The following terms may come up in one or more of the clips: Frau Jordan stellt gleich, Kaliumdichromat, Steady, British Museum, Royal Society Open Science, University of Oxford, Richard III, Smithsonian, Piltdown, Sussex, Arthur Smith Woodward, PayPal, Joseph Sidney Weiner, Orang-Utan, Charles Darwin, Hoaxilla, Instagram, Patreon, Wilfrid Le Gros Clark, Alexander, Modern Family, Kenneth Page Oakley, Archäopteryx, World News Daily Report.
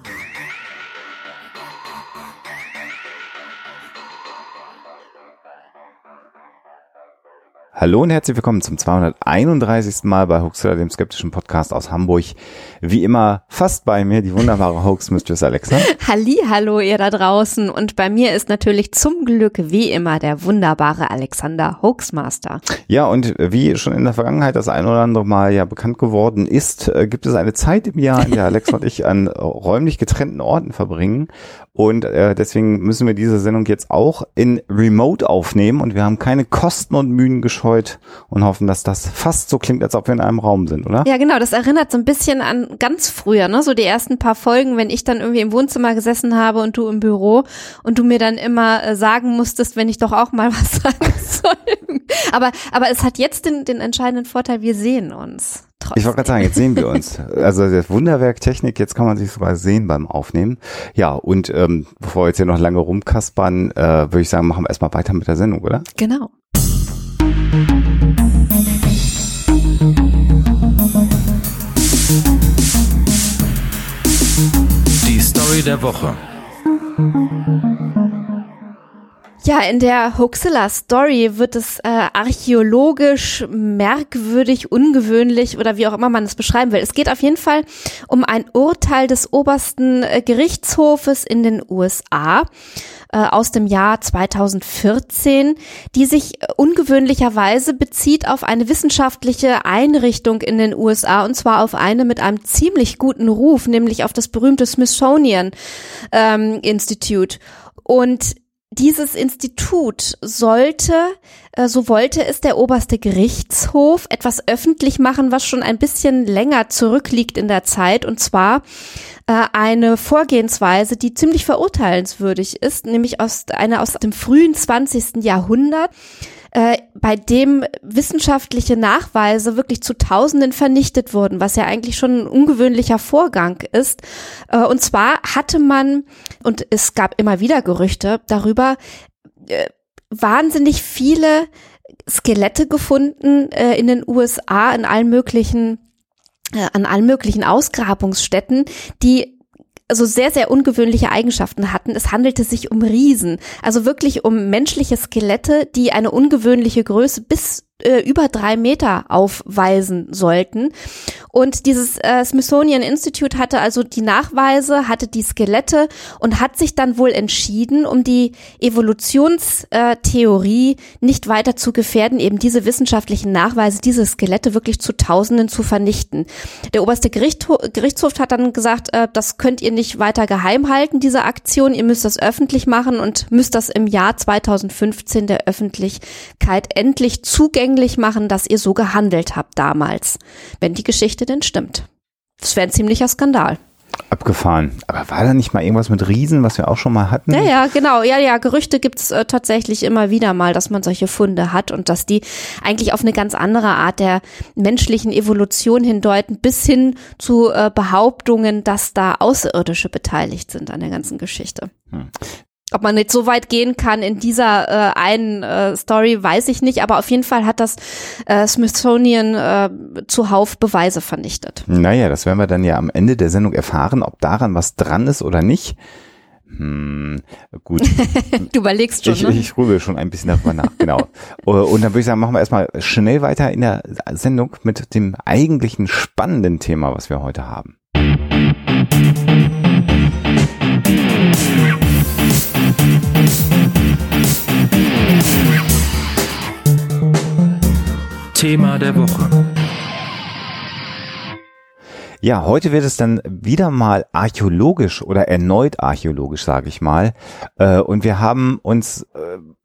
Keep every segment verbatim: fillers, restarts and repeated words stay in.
Hallo und herzlich willkommen zum zweihunderteinunddreißigsten Mal bei Hoaxilla, dem skeptischen Podcast aus Hamburg. Wie immer fast bei mir die wunderbare Hoax-Mistress Alexa. Hallihallo ihr da draußen, und bei mir ist natürlich zum Glück wie immer der wunderbare Alexander, Hoaxmaster. Ja, und wie schon in der Vergangenheit das ein oder andere Mal ja bekannt geworden ist, gibt es eine Zeit im Jahr, in der Alexa und ich an räumlich getrennten Orten verbringen, und äh, deswegen müssen wir diese Sendung jetzt auch in Remote aufnehmen, und wir haben keine Kosten und Mühen gescheut und hoffen, dass das fast so klingt, als ob wir in einem Raum sind, oder? Ja, genau, das erinnert so ein bisschen an ganz früher, ne? So die ersten paar Folgen, wenn ich dann irgendwie im Wohnzimmer gesessen habe und du im Büro, und du mir dann immer äh, sagen musstest, wenn ich doch auch mal was sagen soll. aber, aber es hat jetzt den, den entscheidenden Vorteil, wir sehen uns. Trotzdem. Ich wollte gerade sagen, jetzt sehen wir uns. Also das Wunderwerk Technik, jetzt kann man sich sogar sehen beim Aufnehmen. Ja, und ähm, bevor wir jetzt hier noch lange rumkaspern, äh, würde ich sagen, machen wir erstmal weiter mit der Sendung, oder? Genau. Die Story der Woche. Ja, in der Hoaxilla-Story wird es äh, archäologisch merkwürdig, ungewöhnlich oder wie auch immer man es beschreiben will. Es geht auf jeden Fall um ein Urteil des obersten äh, Gerichtshofes in den U S A äh, aus dem Jahr zweitausendvierzehn, die sich äh, ungewöhnlicherweise bezieht auf eine wissenschaftliche Einrichtung in den U S A, und zwar auf eine mit einem ziemlich guten Ruf, nämlich auf das berühmte Smithsonian ähm, Institute. Und dieses Institut sollte, so wollte es der oberste Gerichtshof, etwas öffentlich machen, was schon ein bisschen länger zurückliegt in der Zeit, und zwar eine Vorgehensweise, die ziemlich verurteilenswürdig ist, nämlich aus einer aus dem frühen zwanzigsten Jahrhundert, bei dem wissenschaftliche Nachweise wirklich zu Tausenden vernichtet wurden, was ja eigentlich schon ein ungewöhnlicher Vorgang ist. Und zwar hatte man, und es gab immer wieder Gerüchte darüber, wahnsinnig viele Skelette gefunden in den U S A, in allen möglichen, an allen möglichen Ausgrabungsstätten, die also sehr, sehr ungewöhnliche Eigenschaften hatten. Es handelte sich um Riesen, also wirklich um menschliche Skelette, die eine ungewöhnliche Größe bis äh, über drei Meter aufweisen sollten. Und dieses äh, Smithsonian Institute hatte also die Nachweise, hatte die Skelette und hat sich dann wohl entschieden, um die Evolutionstheorie nicht weiter zu gefährden, eben diese wissenschaftlichen Nachweise, diese Skelette wirklich zu Tausenden zu vernichten. Der oberste Gerichtshof, Gerichtshof hat dann gesagt, äh, das könnt ihr nicht weiter geheim halten, diese Aktion, ihr müsst das öffentlich machen und müsst das im Jahr zweitausendfünfzehn der Öffentlichkeit endlich zugänglich machen, dass ihr so gehandelt habt damals, wenn die Geschichte denn stimmt. Das wäre ein ziemlicher Skandal. Abgefahren. Aber war da nicht mal irgendwas mit Riesen, was wir auch schon mal hatten? Ja, ja, genau. Ja, ja, Gerüchte gibt es äh, tatsächlich immer wieder mal, dass man solche Funde hat und dass die eigentlich auf eine ganz andere Art der menschlichen Evolution hindeuten, bis hin zu äh, Behauptungen, dass da Außerirdische beteiligt sind an der ganzen Geschichte. Hm. Ob man jetzt so weit gehen kann in dieser äh, einen äh, Story, weiß ich nicht. Aber auf jeden Fall hat das äh, Smithsonian äh, zuhauf Beweise vernichtet. Naja, das werden wir dann ja am Ende der Sendung erfahren, ob daran was dran ist oder nicht. Hm, gut. Du überlegst schon, ich, ne? Ich grübel schon ein bisschen darüber nach, genau. Und dann würde ich sagen, machen wir erstmal schnell weiter in der Sendung mit dem eigentlichen spannenden Thema, was wir heute haben. Thema der Woche. Ja, heute wird es dann wieder mal archäologisch oder erneut archäologisch, sage ich mal. Und wir haben uns,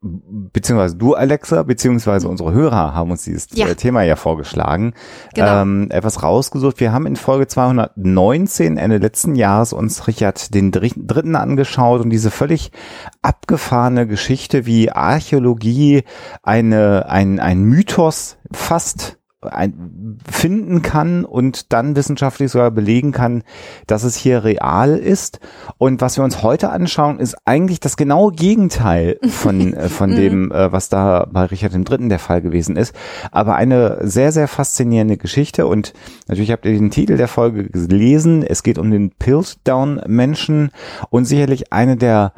beziehungsweise du, Alexa, beziehungsweise unsere Hörer haben uns dieses ja. Thema ja vorgeschlagen, genau. ähm, etwas rausgesucht. Wir haben in Folge zweihundertneunzehn Ende letzten Jahres uns Richard den Dritten angeschaut und diese völlig abgefahrene Geschichte, wie Archäologie eine, ein, ein Mythos fast ein, finden kann und dann wissenschaftlich sogar belegen kann, dass es hier real ist. Und was wir uns heute anschauen, ist eigentlich das genaue Gegenteil von, von dem, äh, was da bei Richard der Dritte der Fall gewesen ist. Aber eine sehr, sehr faszinierende Geschichte. Und natürlich habt ihr den Titel der Folge gelesen. Es geht um den Piltdown-Menschen und sicherlich eine der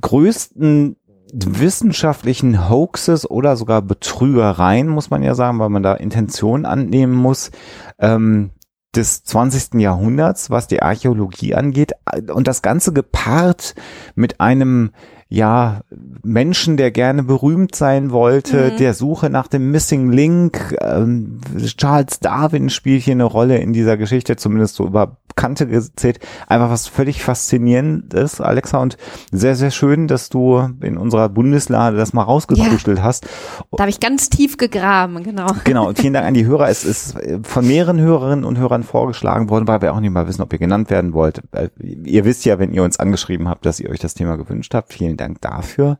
größten wissenschaftlichen Hoaxes oder sogar Betrügereien, muss man ja sagen, weil man da Intentionen annehmen muss, ähm, des zwanzigsten Jahrhunderts, was die Archäologie angeht. Und das Ganze gepaart mit einem ja Menschen, der gerne berühmt sein wollte, mhm. der Suche nach dem Missing Link. Ähm, Charles Darwin spielt hier eine Rolle in dieser Geschichte, zumindest so über Kante gezählt. Einfach was völlig Faszinierendes, Alexa, und sehr, sehr schön, dass du in unserer Bundeslade das mal rausgekruschelt ja. hast. Da habe ich ganz tief gegraben, genau. Genau, und vielen Dank an die Hörer. Es ist von mehreren Hörerinnen und Hörern vorgeschlagen worden, weil wir auch nicht mal wissen, ob ihr genannt werden wollt. Ihr wisst ja, wenn ihr uns angeschrieben habt, dass ihr euch das Thema gewünscht habt. Vielen Dank. Dank dafür.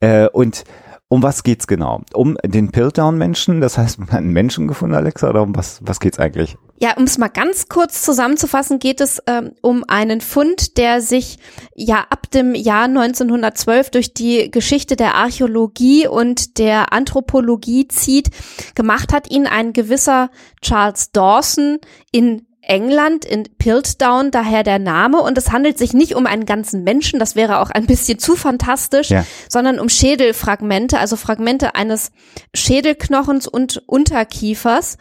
Äh, und um was geht's genau? Um den Piltdown-Menschen, das heißt, man hat einen Menschen gefunden, Alexa, oder um was, was geht's eigentlich? Ja, um es mal ganz kurz zusammenzufassen, geht es ähm, um einen Fund, der sich ja ab dem Jahr neunzehnhundertzwölf durch die Geschichte der Archäologie und der Anthropologie zieht, gemacht hat ihn ein gewisser Charles Dawson in England, in Piltdown, daher der Name. Und es handelt sich nicht um einen ganzen Menschen, das wäre auch ein bisschen zu fantastisch, ja. sondern um Schädelfragmente, also Fragmente eines Schädelknochens und Unterkiefers.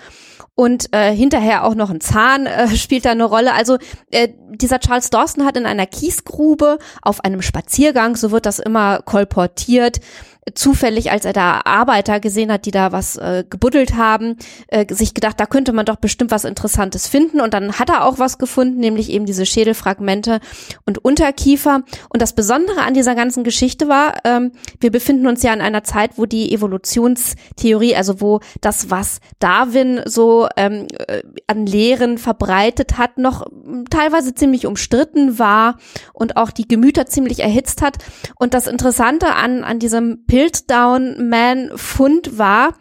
Und äh, hinterher auch noch ein Zahn äh, spielt da eine Rolle. Also äh, dieser Charles Dawson hat in einer Kiesgrube auf einem Spaziergang, so wird das immer kolportiert, zufällig, als er da Arbeiter gesehen hat, die da was äh, gebuddelt haben, äh, sich gedacht, da könnte man doch bestimmt was Interessantes finden. Und dann hat er auch was gefunden, nämlich eben diese Schädelfragmente und Unterkiefer. Und das Besondere an dieser ganzen Geschichte war, ähm, wir befinden uns ja in einer Zeit, wo die Evolutionstheorie, also wo das, was Darwin so ähm, an Lehren verbreitet hat, noch teilweise ziemlich umstritten war und auch die Gemüter ziemlich erhitzt hat. Und das Interessante an, an diesem Piltdown-Man-Fund war,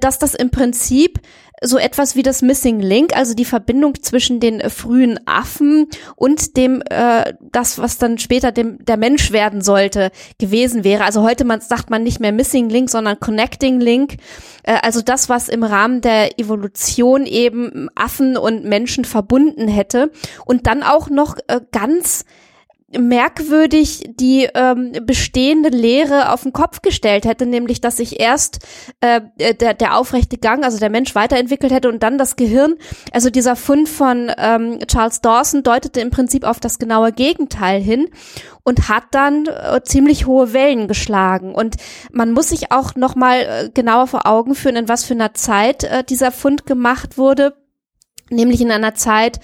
dass das im Prinzip so etwas wie das Missing Link, also die Verbindung zwischen den frühen Affen und dem äh, das, was dann später dem der Mensch werden sollte, gewesen wäre. Also heute man, sagt man nicht mehr Missing Link, sondern Connecting Link. Äh, also das, was im Rahmen der Evolution eben Affen und Menschen verbunden hätte. Und dann auch noch äh, ganz merkwürdig die ähm, bestehende Lehre auf den Kopf gestellt hätte, nämlich dass sich erst äh, der, der aufrechte Gang, also der Mensch weiterentwickelt hätte und dann das Gehirn. Also dieser Fund von ähm, Charles Dawson deutete im Prinzip auf das genaue Gegenteil hin und hat dann äh, ziemlich hohe Wellen geschlagen. Und man muss sich auch nochmal äh, genauer vor Augen führen, in was für einer Zeit äh, dieser Fund gemacht wurde, nämlich in einer Zeit,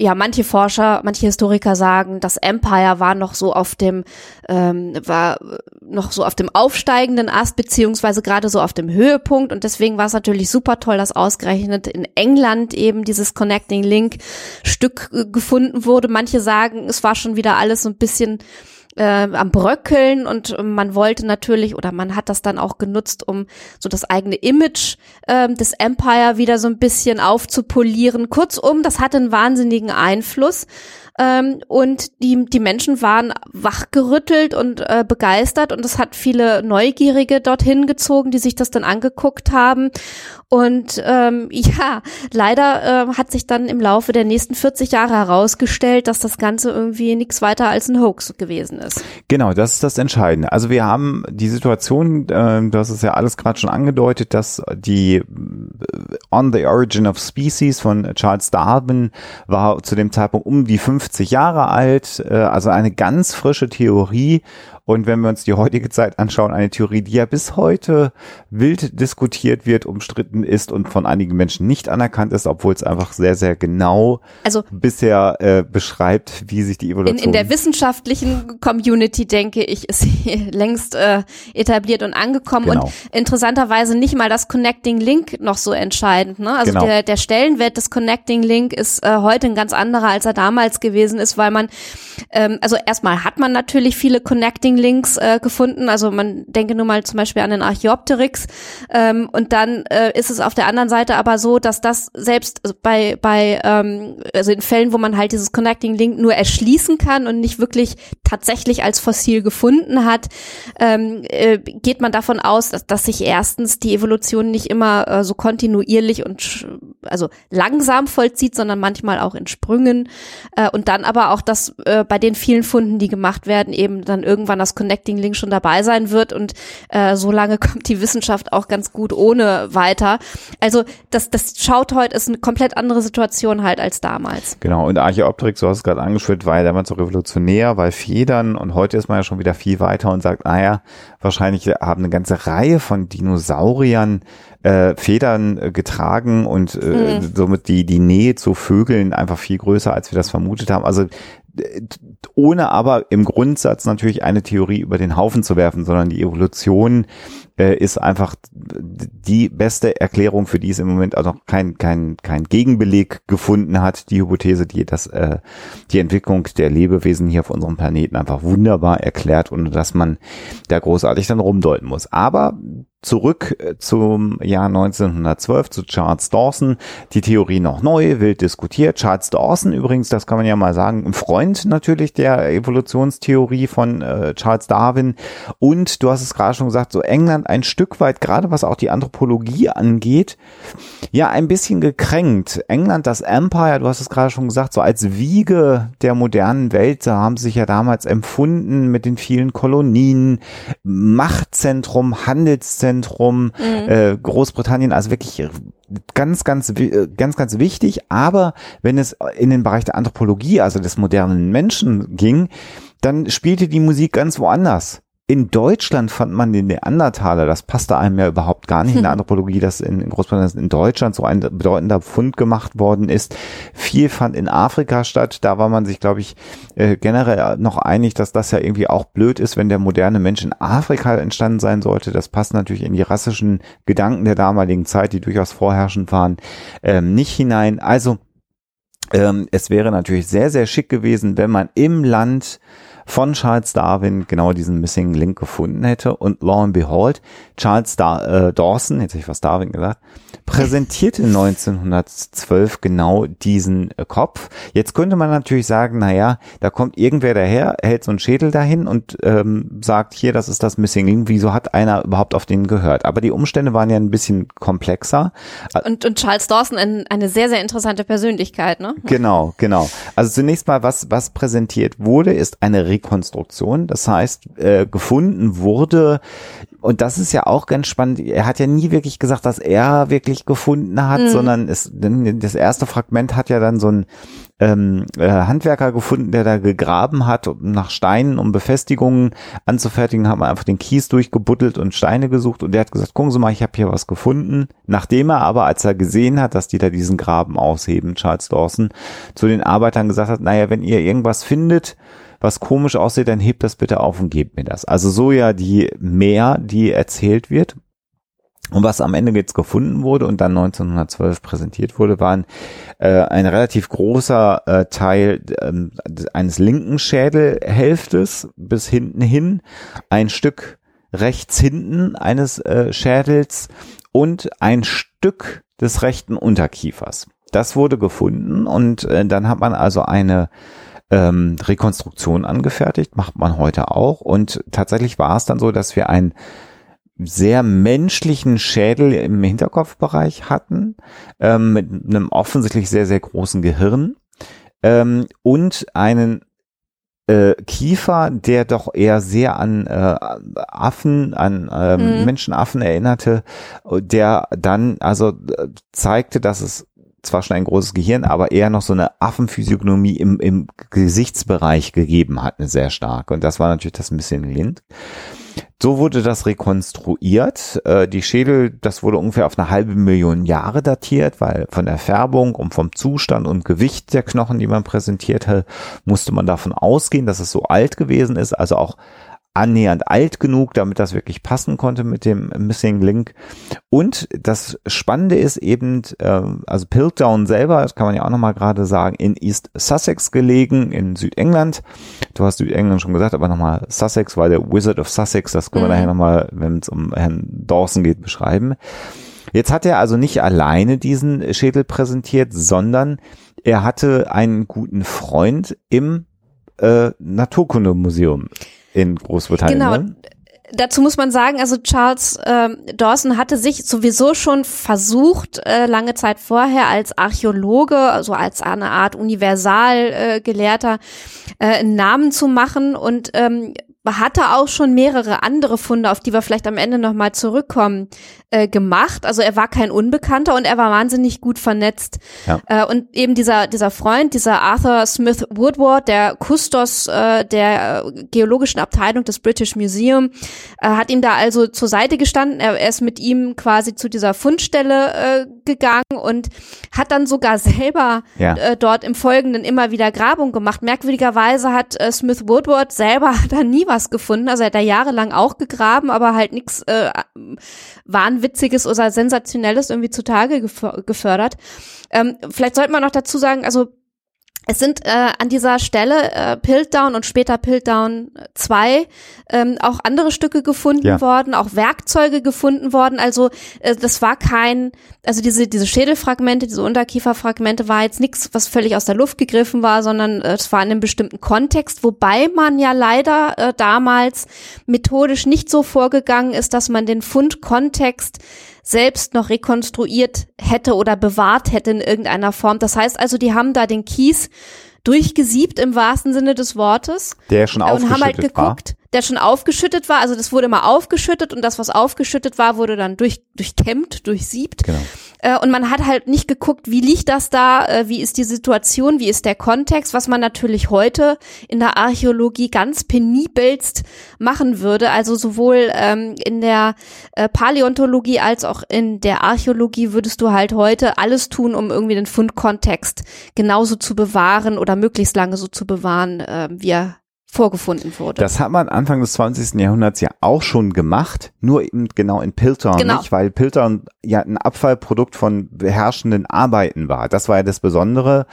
ja, manche Forscher, manche Historiker sagen, das Empire war noch so auf dem ähm, war noch so auf dem aufsteigenden Ast, beziehungsweise gerade so auf dem Höhepunkt, und deswegen war es natürlich super toll, dass ausgerechnet in England eben dieses Connecting Link Stück äh, gefunden wurde. Manche sagen, es war schon wieder alles so ein bisschen Äh, am Bröckeln, und man wollte natürlich, oder man hat das dann auch genutzt, um so das eigene Image äh, des Empire wieder so ein bisschen aufzupolieren. Kurzum, das hatte einen wahnsinnigen Einfluss, ähm, und die die Menschen waren wachgerüttelt und äh, begeistert, und das hat viele Neugierige dorthin gezogen, die sich das dann angeguckt haben. Und ähm, ja, leider äh, hat sich dann im Laufe der nächsten vierzig Jahre herausgestellt, dass das Ganze irgendwie nichts weiter als ein Hoax gewesen ist. Genau, das ist das Entscheidende. Also wir haben die Situation, äh, du hast es ja alles gerade schon angedeutet, dass die On the Origin of Species von Charles Darwin war zu dem Zeitpunkt um die fünfzig Jahre alt, äh, also eine ganz frische Theorie. Und wenn wir uns die heutige Zeit anschauen, eine Theorie, die ja bis heute wild diskutiert wird, umstritten ist und von einigen Menschen nicht anerkannt ist, obwohl es einfach sehr, sehr genau also bisher äh, beschreibt, wie sich die Evolution… In, in der wissenschaftlichen Community, denke ich, ist sie längst äh, etabliert und angekommen. Genau. Und interessanterweise nicht mal das Connecting Link noch so entscheidend, ne? Also genau. der, der Stellenwert des Connecting Link ist äh, heute ein ganz anderer, als er damals gewesen gewesen ist, weil man, ähm, also erstmal hat man natürlich viele Connecting Links äh, gefunden, also man denke nur mal zum Beispiel an den Archäopteryx ähm, und dann äh, ist es auf der anderen Seite aber so, dass das selbst bei, bei ähm, also in Fällen, wo man halt dieses Connecting Link nur erschließen kann und nicht wirklich tatsächlich als Fossil gefunden hat, ähm, äh, geht man davon aus, dass, dass sich erstens die Evolution nicht immer äh, so kontinuierlich und sch- also langsam vollzieht, sondern manchmal auch in Sprüngen äh, und dann aber auch, dass äh, bei den vielen Funden, die gemacht werden, eben dann irgendwann das Connecting Link schon dabei sein wird und äh, so lange kommt die Wissenschaft auch ganz gut ohne weiter. Also das, das schaut heute, ist eine komplett andere Situation halt als damals. Genau, und Archäopteryx, du hast es gerade angeschwitzt, war ja damals so revolutionär, weil Federn, und heute ist man ja schon wieder viel weiter und sagt, naja, wahrscheinlich haben eine ganze Reihe von Dinosauriern äh, Federn äh, getragen und äh, mhm. somit die, die Nähe zu Vögeln einfach viel größer, als wir das vermutet haben. Also ohne aber im Grundsatz natürlich eine Theorie über den Haufen zu werfen, sondern die Evolution äh, ist einfach die beste Erklärung, für die es im Moment auch noch kein, kein, kein Gegenbeleg gefunden hat. Die Hypothese, die das, äh, die Entwicklung der Lebewesen hier auf unserem Planeten einfach wunderbar erklärt, ohne dass man da großartig dann rumdeuten muss. Aber zurück zum Jahr neunzehnhundertzwölf, zu Charles Dawson. Die Theorie noch neu, wild diskutiert. Charles Dawson übrigens, das kann man ja mal sagen, ein Freund natürlich der Evolutionstheorie von äh, Charles Darwin. Und du hast es gerade schon gesagt, so England ein Stück weit, gerade was auch die Anthropologie angeht, ja ein bisschen gekränkt. England, das Empire, du hast es gerade schon gesagt, so als Wiege der modernen Welt, da haben sie sich ja damals empfunden mit den vielen Kolonien, Machtzentrum, Handelszentrum, Zentrum, mhm. äh, Großbritannien, also wirklich ganz, ganz, ganz, ganz wichtig. Aber wenn es in den Bereich der Anthropologie, also des modernen Menschen ging, dann spielte die Musik ganz woanders. In Deutschland fand man den Neandertaler, das passte einem ja überhaupt gar nicht in der Anthropologie, dass in Großbritannien, in Deutschland so ein bedeutender Fund gemacht worden ist. Viel fand in Afrika statt, da war man sich, glaube ich, generell noch einig, dass das ja irgendwie auch blöd ist, wenn der moderne Mensch in Afrika entstanden sein sollte. Das passt natürlich in die rassischen Gedanken der damaligen Zeit, die durchaus vorherrschend waren, nicht hinein. Also es wäre natürlich sehr, sehr schick gewesen, wenn man im Land von Charles Darwin genau diesen Missing Link gefunden hätte. Und lo and behold, Charles da- äh, Dawson, jetzt habe ich fast Darwin gesagt, präsentierte neunzehnhundertzwölf genau diesen äh, Kopf. Jetzt könnte man natürlich sagen, naja, da kommt irgendwer daher, hält so einen Schädel dahin und ähm, sagt, hier, das ist das Missing Link. Wieso hat einer überhaupt auf den gehört? Aber die Umstände waren ja ein bisschen komplexer. Und, und Charles Dawson, ein, eine sehr, sehr interessante Persönlichkeit, ne? Genau, genau. Also zunächst mal, was, was präsentiert wurde, ist eine Rekonstruktion, das heißt, äh, gefunden wurde, und das ist ja auch ganz spannend, er hat ja nie wirklich gesagt, dass er wirklich gefunden hat, mhm. sondern es, das erste Fragment hat ja dann so ein ähm, äh, Handwerker gefunden, der da gegraben hat, um nach Steinen, um Befestigungen anzufertigen, haben einfach den Kies durchgebuddelt und Steine gesucht, und der hat gesagt, gucken Sie mal, ich habe hier was gefunden, nachdem er aber, als er gesehen hat, dass die da diesen Graben ausheben, Charles Dawson, zu den Arbeitern gesagt hat, naja, wenn ihr irgendwas findet, was komisch aussieht, dann hebt das bitte auf und gebt mir das. Also so ja die mehr, die erzählt wird. Und was am Ende jetzt gefunden wurde und dann neunzehnhundertzwölf präsentiert wurde, waren äh, ein relativ großer äh, Teil äh, eines linken Schädelhälftes bis hinten hin, ein Stück rechts hinten eines äh, Schädels und ein Stück des rechten Unterkiefers. Das wurde gefunden, und äh, dann hat man also eine Ähm, Rekonstruktion angefertigt, macht man heute auch, und tatsächlich war es dann so, dass wir einen sehr menschlichen Schädel im Hinterkopfbereich hatten, ähm, mit einem offensichtlich sehr, sehr großen Gehirn ähm, und einen äh, Kiefer, der doch eher sehr an äh, Affen, an äh, mhm. Menschenaffen erinnerte, der dann also äh, zeigte, dass es zwar schon ein großes Gehirn, aber eher noch so eine Affenphysiognomie im, im Gesichtsbereich gegeben hat, eine sehr starke. Und das war natürlich das Missing Link. So wurde das rekonstruiert. Äh, die Schädel, das wurde ungefähr auf eine halbe Million Jahre datiert, weil von der Färbung und vom Zustand und Gewicht der Knochen, die man präsentierte, musste man davon ausgehen, dass es so alt gewesen ist. Also auch annähernd alt genug, damit das wirklich passen konnte mit dem Missing Link. Und das Spannende ist eben, äh, also Piltdown selber, das kann man ja auch nochmal gerade sagen, in East Sussex gelegen, in Südengland. Du hast Südengland schon gesagt, aber nochmal Sussex, weil der Wizard of Sussex, das können wir mhm. nachher nochmal, wenn es um Herrn Dawson geht, beschreiben. Jetzt hat er also nicht alleine diesen Schädel präsentiert, sondern er hatte einen guten Freund im äh, Naturkundemuseum in Großbritannien. Genau. Ne? Dazu muss man sagen, also Charles ähm, Dawson hatte sich sowieso schon versucht, äh, lange Zeit vorher als Archäologe, also als eine Art Universalgelehrter, äh, äh, einen Namen zu machen und ähm, hatte auch schon mehrere andere Funde, auf die wir vielleicht am Ende nochmal zurückkommen, äh, gemacht. Also er war kein Unbekannter und er war wahnsinnig gut vernetzt. Ja. Äh, und eben dieser dieser Freund, dieser Arthur Smith Woodward, der Kustos äh, der geologischen Abteilung des British Museum, äh, hat ihm da also zur Seite gestanden. Er, er ist mit ihm quasi zu dieser Fundstelle äh, gegangen und hat dann sogar selber ja. äh, dort im Folgenden immer wieder Grabungen gemacht. Merkwürdigerweise hat äh, Smith Woodward selber da nie was gefunden, also er hat da jahrelang auch gegraben, aber halt nichts äh, Wahnwitziges oder Sensationelles irgendwie zutage gefördert. Ähm, vielleicht sollte man noch dazu sagen, also es sind äh, an dieser Stelle äh, Piltdown und später Piltdown zwei ähm, auch andere Stücke gefunden ja. worden, auch Werkzeuge gefunden worden. Also äh, das war kein, also diese diese Schädelfragmente, diese Unterkieferfragmente war jetzt nichts, was völlig aus der Luft gegriffen war, sondern äh, es war in einem bestimmten Kontext, wobei man ja leider äh, damals methodisch nicht so vorgegangen ist, dass man den Fundkontext selbst noch rekonstruiert hätte oder bewahrt hätte in irgendeiner Form. Das heißt also, die haben da den Kies durchgesiebt im wahrsten Sinne des Wortes. Der schon aufgeschüttet und haben halt geguckt, war. Der schon aufgeschüttet war. Also das wurde mal aufgeschüttet und das, was aufgeschüttet war, wurde dann durch, durchkämmt, durchsiebt. Genau. Und man hat halt nicht geguckt, wie liegt das da, wie ist die Situation, wie ist der Kontext, was man natürlich heute in der Archäologie ganz penibelst machen würde. Also sowohl ähm, in der äh, Paläontologie als auch in der Archäologie würdest du halt heute alles tun, um irgendwie den Fundkontext genauso zu bewahren oder möglichst lange so zu bewahren, äh, wie er vorgefunden wurde. Das hat man Anfang des zwanzigsten Jahrhunderts ja auch schon gemacht, nur eben genau in Piltdown, genau. nicht, weil Piltdown ja ein Abfallprodukt von beherrschenden Arbeiten war. Das war ja das Besondere.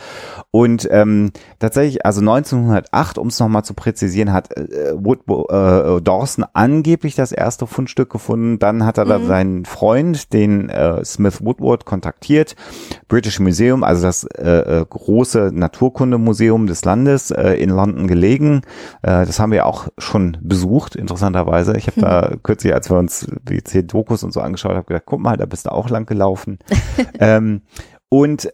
Und ähm, tatsächlich, also neunzehnhundertacht, um es nochmal zu präzisieren, hat äh, Wood, äh, Dawson angeblich das erste Fundstück gefunden. Dann hat er mhm. da seinen Freund, den äh, Smith Woodward, kontaktiert. British Museum, also das äh, große Naturkundemuseum des Landes, äh, in London gelegen. Das haben wir auch schon besucht, interessanterweise. Ich habe da kürzlich, als wir uns die zehn Dokus und so angeschaut haben, gedacht, guck mal, da bist du auch lang gelaufen. ähm, und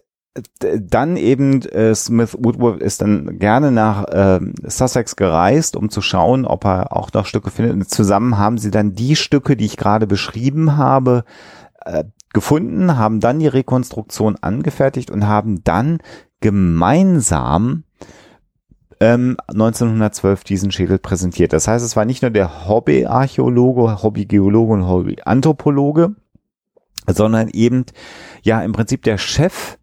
dann eben äh, Smith Woodward ist dann gerne nach äh, Sussex gereist, um zu schauen, ob er auch noch Stücke findet. Und zusammen haben sie dann die Stücke, die ich gerade beschrieben habe, äh, gefunden, haben dann die Rekonstruktion angefertigt und haben dann gemeinsam neunzehnhundertzwölf diesen Schädel präsentiert. Das heißt, es war nicht nur der Hobbyarchäologe, Hobbygeologe und Hobbyanthropologe, sondern eben ja im Prinzip der Chef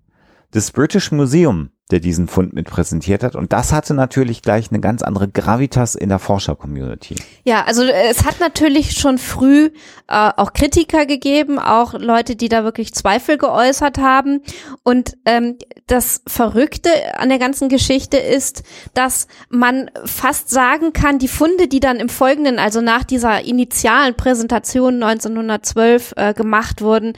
des British Museum, der diesen Fund mit präsentiert hat. Und das hatte natürlich gleich eine ganz andere Gravitas in der Forscher-Community. Ja, also es hat natürlich schon früh äh, auch Kritiker gegeben, auch Leute, die da wirklich Zweifel geäußert haben. Und ähm, das Verrückte an der ganzen Geschichte ist, dass man fast sagen kann, die Funde, die dann im Folgenden, also nach dieser initialen Präsentation neunzehnhundertzwölf äh, gemacht wurden,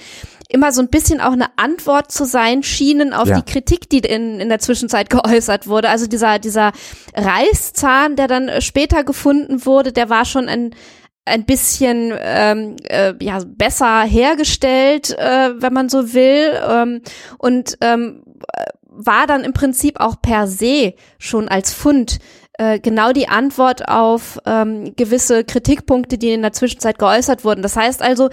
immer so ein bisschen auch eine Antwort zu sein schienen auf ja. die Kritik, die in, in der Zwischenzeit geäußert wurde. Also dieser, dieser Reißzahn, der dann später gefunden wurde, der war schon ein, ein bisschen ähm, äh, ja, besser hergestellt, äh, wenn man so will. Ähm, und ähm, war dann im Prinzip auch per se schon als Fund genau die Antwort auf ähm, gewisse Kritikpunkte, die in der Zwischenzeit geäußert wurden. Das heißt also,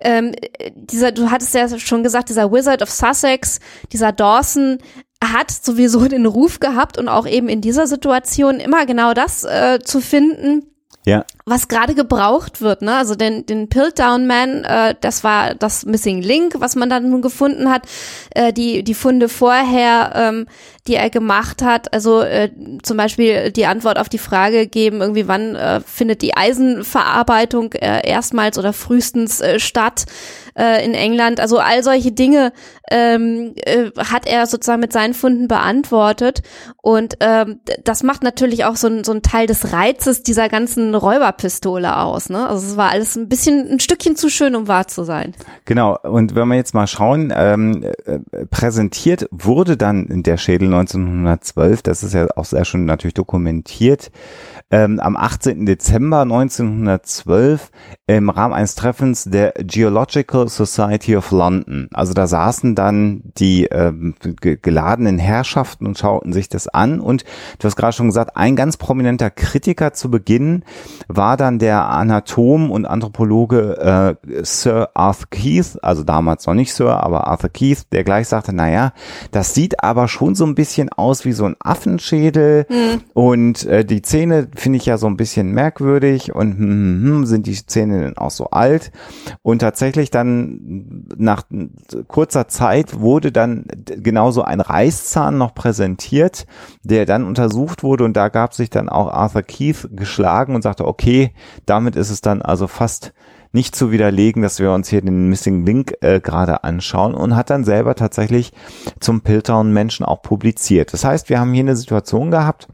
ähm, dieser, du hattest ja schon gesagt, dieser Wizard of Sussex, dieser Dawson, hat sowieso den Ruf gehabt und auch eben in dieser Situation immer genau das äh, zu finden, ja. was gerade gebraucht wird, ne? Also den, den Piltdown Man, äh, das war das Missing Link, was man dann nun gefunden hat. Äh, die, die Funde vorher, ähm, die er gemacht hat. Also äh, zum Beispiel die Antwort auf die Frage geben, irgendwie wann äh, findet die Eisenverarbeitung äh, erstmals oder frühestens äh, statt äh, in England. Also all solche Dinge ähm, äh, hat er sozusagen mit seinen Funden beantwortet. Und ähm, das macht natürlich auch so, so einen Teil des Reizes dieser ganzen Räuberpistole aus, ne? Also es war alles ein bisschen, ein Stückchen zu schön, um wahr zu sein. Genau. Und wenn wir jetzt mal schauen, ähm, präsentiert wurde dann der Schädel neunzehnhundertzwölf, das ist ja auch sehr schön natürlich dokumentiert, ähm, am achtzehnten Dezember neunzehnhundertzwölf im Rahmen eines Treffens der Geological Society of London. Also da saßen dann die ähm, geladenen Herrschaften und schauten sich das an. Und du hast gerade schon gesagt, ein ganz prominenter Kritiker zu Beginn war dann der Anatom und Anthropologe äh, Sir Arthur Keith, also damals noch nicht Sir, aber Arthur Keith, der gleich sagte, naja, das sieht aber schon so ein bisschen aus wie so ein Affenschädel, mhm. und äh, die Zähne finde ich ja so ein bisschen merkwürdig und hm, hm, sind die Zähne denn auch so alt? Und tatsächlich dann nach kurzer Zeit wurde dann genauso ein Reißzahn noch präsentiert, der dann untersucht wurde, und da gab sich dann auch Arthur Keith geschlagen und sagte, okay, damit ist es dann also fast nicht zu widerlegen, dass wir uns hier den Missing Link äh, gerade anschauen, und hat dann selber tatsächlich zum Piltdown Menschen auch publiziert. Das heißt, wir haben hier eine Situation gehabt,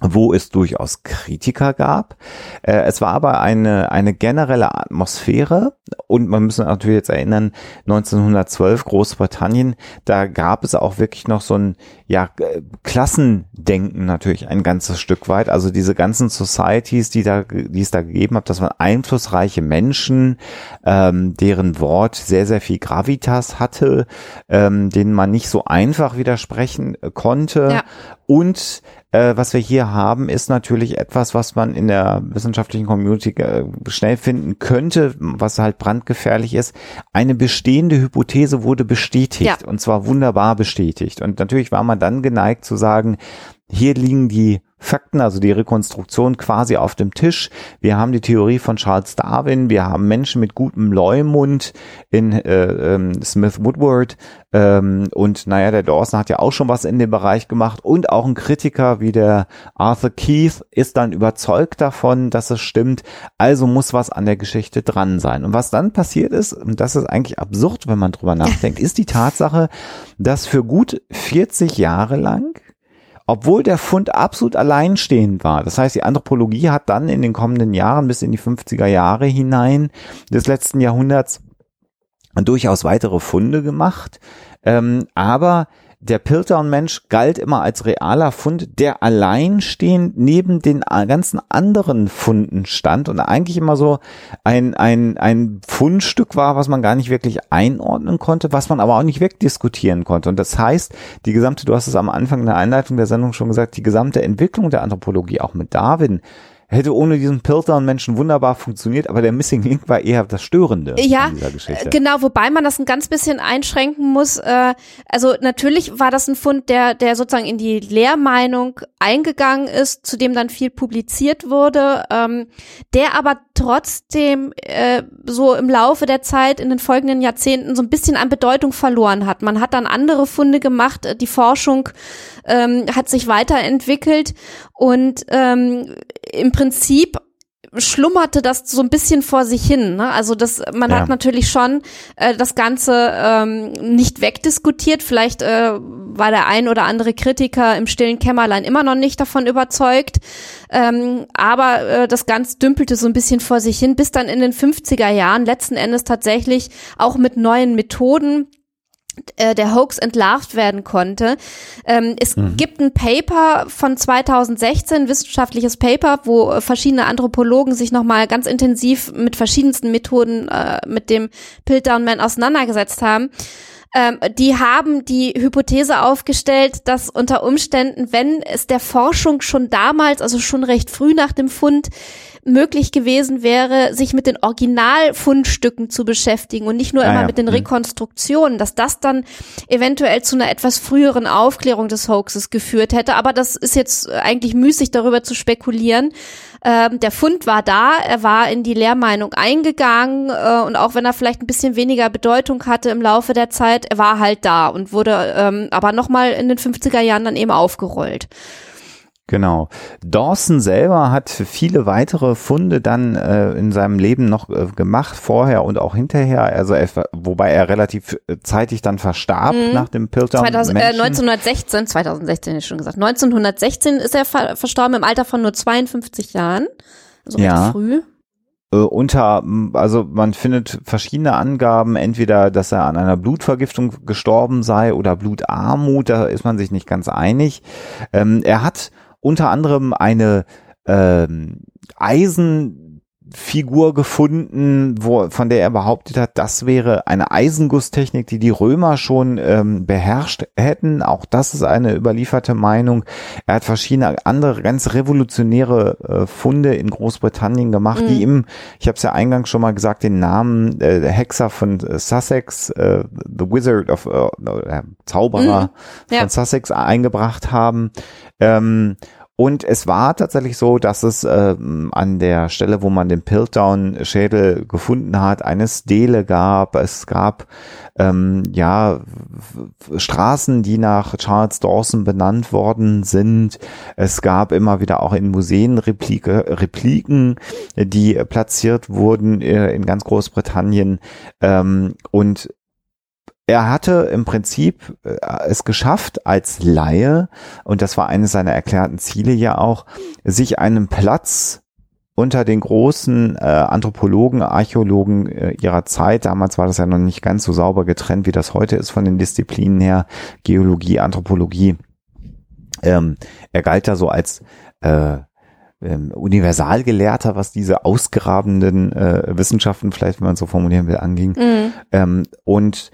wo es durchaus Kritiker gab. Äh, es war aber eine eine generelle Atmosphäre, und man muss natürlich jetzt erinnern, neunzehnhundertzwölf Großbritannien, da gab es auch wirklich noch so ein ja Klassendenken natürlich ein ganzes Stück weit. Also diese ganzen Societies, die da die es da gegeben hat, das waren einflussreiche Menschen, ähm, deren Wort sehr sehr viel Gravitas hatte, ähm, denen man nicht so einfach widersprechen konnte, ja. Und Äh, was wir hier haben, ist natürlich etwas, was man in der wissenschaftlichen Community äh, schnell finden könnte, was halt brandgefährlich ist. Eine bestehende Hypothese wurde bestätigt, ja. Und zwar wunderbar bestätigt. Und natürlich war man dann geneigt zu sagen, hier liegen die Fakten, also die Rekonstruktion quasi auf dem Tisch. Wir haben die Theorie von Charles Darwin, wir haben Menschen mit gutem Leumund in äh, ähm, Smith Woodward, ähm, und naja, der Dawson hat ja auch schon was in dem Bereich gemacht, und auch ein Kritiker wie der Arthur Keith ist dann überzeugt davon, dass es stimmt, also muss was an der Geschichte dran sein. Und was dann passiert ist, und das ist eigentlich absurd, wenn man drüber nachdenkt, ist die Tatsache, dass für gut vierzig Jahre lang, obwohl der Fund absolut alleinstehend war. Das heißt, die Anthropologie hat dann in den kommenden Jahren bis in die fünfziger Jahre hinein des letzten Jahrhunderts durchaus weitere Funde gemacht. Ähm, aber der Piltdown-Mensch galt immer als realer Fund, der alleinstehend neben den ganzen anderen Funden stand und eigentlich immer so ein, ein, ein Fundstück war, was man gar nicht wirklich einordnen konnte, was man aber auch nicht wegdiskutieren konnte. Und das heißt, die gesamte, du hast es am Anfang in der Einleitung der Sendung schon gesagt, die gesamte Entwicklung der Anthropologie, auch mit Darwin, hätte ohne diesen Piltdown-Menschen wunderbar funktioniert, aber der Missing Link war eher das Störende ja, in dieser Geschichte. Ja, genau, wobei man das ein ganz bisschen einschränken muss. Also natürlich war das ein Fund, der der sozusagen in die Lehrmeinung eingegangen ist, zu dem dann viel publiziert wurde, der aber trotzdem so im Laufe der Zeit in den folgenden Jahrzehnten so ein bisschen an Bedeutung verloren hat. Man hat dann andere Funde gemacht, die Forschung hat sich weiterentwickelt, und im Prinzip schlummerte das so ein bisschen vor sich hin, ne? Also das, man ja. hat natürlich schon äh, das Ganze ähm, nicht wegdiskutiert. Vielleicht äh, war der ein oder andere Kritiker im stillen Kämmerlein immer noch nicht davon überzeugt. Ähm, aber äh, das Ganze dümpelte so ein bisschen vor sich hin, bis dann in den fünfziger Jahren letzten Endes tatsächlich auch mit neuen Methoden der Hoax entlarvt werden konnte. Es mhm. gibt ein Paper von zweitausendsechzehn, wissenschaftliches Paper, wo verschiedene Anthropologen sich nochmal ganz intensiv mit verschiedensten Methoden äh, mit dem Piltdown-Man auseinandergesetzt haben. Ähm, die haben die Hypothese aufgestellt, dass unter Umständen, wenn es der Forschung schon damals, also schon recht früh nach dem Fund, möglich gewesen wäre, sich mit den Originalfundstücken zu beschäftigen und nicht nur ah, immer ja. mit den Rekonstruktionen, dass das dann eventuell zu einer etwas früheren Aufklärung des Hoaxes geführt hätte. Aber das ist jetzt eigentlich müßig, darüber zu spekulieren. Ähm, der Fund war da, er war in die Lehrmeinung eingegangen äh, und auch wenn er vielleicht ein bisschen weniger Bedeutung hatte im Laufe der Zeit, er war halt da und wurde ähm, aber nochmal in den fünfziger Jahren dann eben aufgerollt. Genau. Dawson selber hat viele weitere Funde dann äh, in seinem Leben noch äh, gemacht, vorher und auch hinterher, also er, wobei er relativ zeitig dann verstarb mhm. nach dem Piltdown. zweitausend, äh, neunzehnhundertsechzehn, zwanzig sechzehn hätte ich schon gesagt, neunzehnhundertsechzehn ist er ver- verstorben im Alter von nur zweiundfünfzig Jahren, also ja. recht früh. Unter, also man findet verschiedene Angaben, entweder, dass er an einer Blutvergiftung gestorben sei oder Blutarmut, da ist man sich nicht ganz einig. Ähm, er hat unter anderem eine ähm, Eisenfigur gefunden, wo, von der er behauptet hat, das wäre eine Eisengusstechnik, die die Römer schon ähm, beherrscht hätten. Auch das ist eine überlieferte Meinung. Er hat verschiedene andere ganz revolutionäre äh, Funde in Großbritannien gemacht, mhm. die ihm, ich habe es ja eingangs schon mal gesagt, den Namen äh, der Hexer von äh, Sussex, äh, The Wizard of, äh, Zauberer mhm. ja. von Sussex eingebracht haben. Ähm, und es war tatsächlich so, dass es ähm, an der Stelle, wo man den Piltdown-Schädel gefunden hat, eine Stele gab. Es gab ähm, ja Straßen, die nach Charles Dawson benannt worden sind. Es gab immer wieder auch in Museen Replike, Repliken, die platziert wurden äh, in ganz Großbritannien. Ähm, und er hatte im Prinzip es geschafft als Laie, und das war eines seiner erklärten Ziele ja auch, sich einen Platz unter den großen äh, Anthropologen, Archäologen äh, ihrer Zeit, damals war das ja noch nicht ganz so sauber getrennt, wie das heute ist von den Disziplinen her, Geologie, Anthropologie. Ähm, er galt da so als äh, Universalgelehrter, was diese ausgrabenden äh, Wissenschaften, vielleicht wenn man es so formulieren will, anging. Mhm. Ähm, und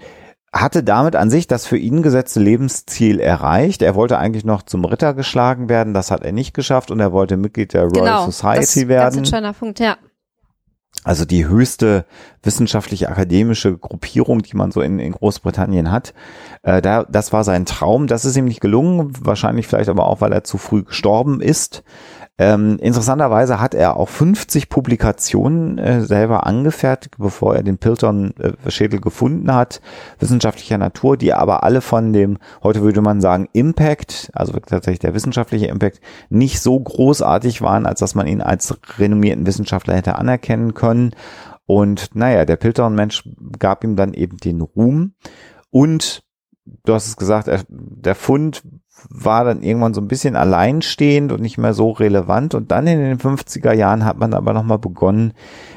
hatte damit an sich das für ihn gesetzte Lebensziel erreicht. Er wollte eigentlich noch zum Ritter geschlagen werden, das hat er nicht geschafft, und er wollte Mitglied der Royal genau, Society das werden. Genau, ganz entscheidender Punkt, ja. Also die höchste wissenschaftlich-akademische Gruppierung, die man so in, in Großbritannien hat. Äh, da, das war sein Traum, das ist ihm nicht gelungen, wahrscheinlich vielleicht aber auch, weil er zu früh gestorben ist. Ähm, interessanterweise hat er auch fünfzig Publikationen äh, selber angefertigt, bevor er den Piltdown-Schädel gefunden hat, wissenschaftlicher Natur, die aber alle von dem, heute würde man sagen, Impact, also tatsächlich der wissenschaftliche Impact, nicht so großartig waren, als dass man ihn als renommierten Wissenschaftler hätte anerkennen können. Und naja, der Piltdown-Mensch gab ihm dann eben den Ruhm. Und du hast es gesagt, er, der Fund war dann irgendwann so ein bisschen alleinstehend und nicht mehr so relevant, und dann in den fünfziger Jahren hat man aber nochmal begonnen,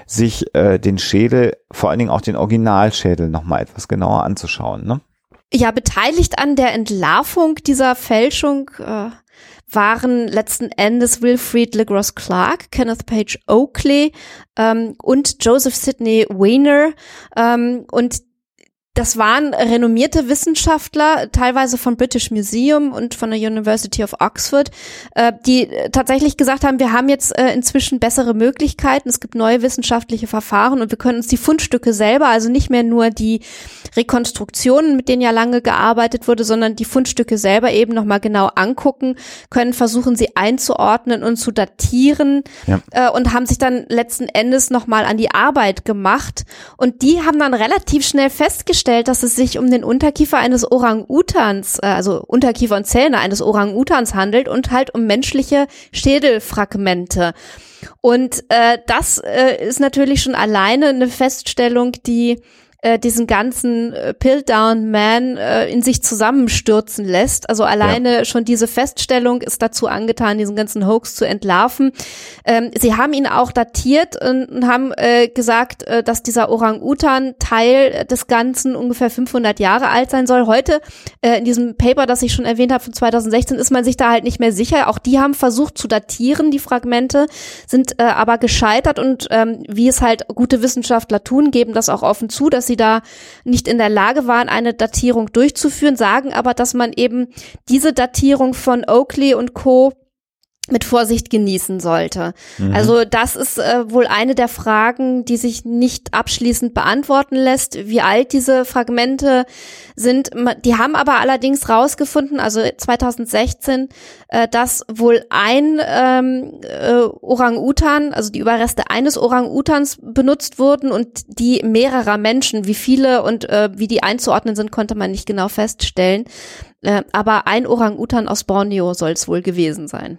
sich äh, den Schädel, vor allen Dingen auch den Originalschädel, nochmal etwas genauer anzuschauen, ne? Ja, beteiligt an der Entlarvung dieser Fälschung äh, waren letzten Endes Wilfrid Le Gros Clark, Kenneth Page Oakley ähm, und Joseph Sidney Weiner, ähm, und das waren renommierte Wissenschaftler, teilweise vom British Museum und von der University of Oxford, die tatsächlich gesagt haben, wir haben jetzt inzwischen bessere Möglichkeiten, es gibt neue wissenschaftliche Verfahren und wir können uns die Fundstücke selber, also nicht mehr nur die Rekonstruktionen, mit denen ja lange gearbeitet wurde, sondern die Fundstücke selber eben nochmal genau angucken, können versuchen, sie einzuordnen und zu datieren, ja. und haben sich dann letzten Endes nochmal an die Arbeit gemacht, und die haben dann relativ schnell festgestellt, dass es sich um den Unterkiefer eines Orang-Utans, also Unterkiefer und Zähne eines Orang-Utans handelt und halt um menschliche Schädelfragmente. Und äh, das äh, ist natürlich schon alleine eine Feststellung, die äh, diesen ganzen äh, Piltdown-Man äh, in sich zusammenstürzen lässt. Also alleine ja. schon diese Feststellung ist dazu angetan, diesen ganzen Hoax zu entlarven. Ähm, sie haben ihn auch datiert und, und haben äh, gesagt, äh, dass dieser Orang-Utan Teil des Ganzen ungefähr fünfhundert Jahre alt sein soll. Heute äh, in diesem Paper, das ich schon erwähnt habe, von zweitausendsechzehn, ist man sich da halt nicht mehr sicher. Auch die haben versucht zu datieren, die Fragmente, sind äh, aber gescheitert, und ähm, wie es halt gute Wissenschaftler tun, geben das auch offen zu, dass sie da nicht in der Lage waren, eine Datierung durchzuführen, sagen aber, dass man eben diese Datierung von Oakley und Co. mit Vorsicht genießen sollte. Mhm. Also das ist äh, wohl eine der Fragen, die sich nicht abschließend beantworten lässt, wie alt diese Fragmente sind. Die haben aber allerdings rausgefunden, also zwanzig sechzehn, äh, dass wohl ein ähm, äh, Orang-Utan, also die Überreste eines Orang-Utans benutzt wurden und die mehrerer Menschen, wie viele und äh, wie die einzuordnen sind, konnte man nicht genau feststellen. Äh, aber ein Orang-Utan aus Borneo soll es wohl gewesen sein.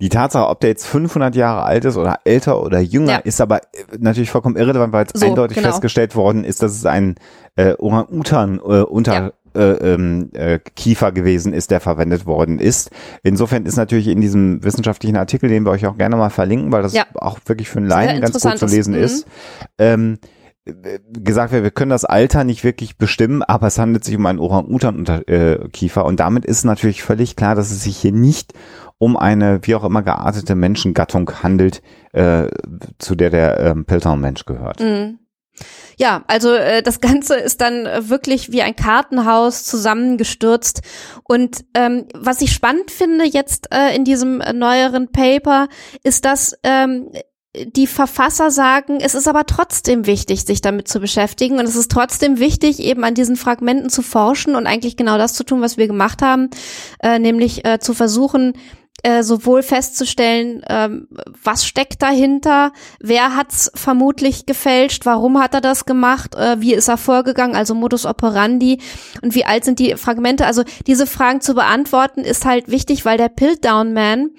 Die Tatsache, ob der jetzt fünfhundert Jahre alt ist oder älter oder jünger, ja. ist aber natürlich vollkommen irrelevant, weil jetzt so, eindeutig genau. festgestellt worden ist, dass es ein äh, Orang-Utan äh, unter ja. äh, äh, Kiefer gewesen ist, der verwendet worden ist. Insofern ist natürlich in diesem wissenschaftlichen Artikel, den wir euch auch gerne mal verlinken, weil das ja. auch wirklich für einen Laien ganz gut zu lesen ist, ist ähm, gesagt wird, wir können das Alter nicht wirklich bestimmen, aber es handelt sich um einen Orang-Utan unter äh, Kiefer und damit ist natürlich völlig klar, dass es sich hier nicht um eine wie auch immer geartete Menschengattung handelt, äh, zu der der äh, Piltdown-Mensch gehört. Mm. Ja, also äh, das Ganze ist dann wirklich wie ein Kartenhaus zusammengestürzt. Und ähm, was ich spannend finde jetzt äh, in diesem neueren Paper, ist, dass ähm, die Verfasser sagen, es ist aber trotzdem wichtig, sich damit zu beschäftigen und es ist trotzdem wichtig, eben an diesen Fragmenten zu forschen und eigentlich genau das zu tun, was wir gemacht haben, äh, nämlich äh, zu versuchen, Äh, sowohl festzustellen, ähm, was steckt dahinter, wer hat's vermutlich gefälscht, warum hat er das gemacht, äh, wie ist er vorgegangen, also Modus operandi und wie alt sind die Fragmente. Also diese Fragen zu beantworten ist halt wichtig, weil der Piltdown-Man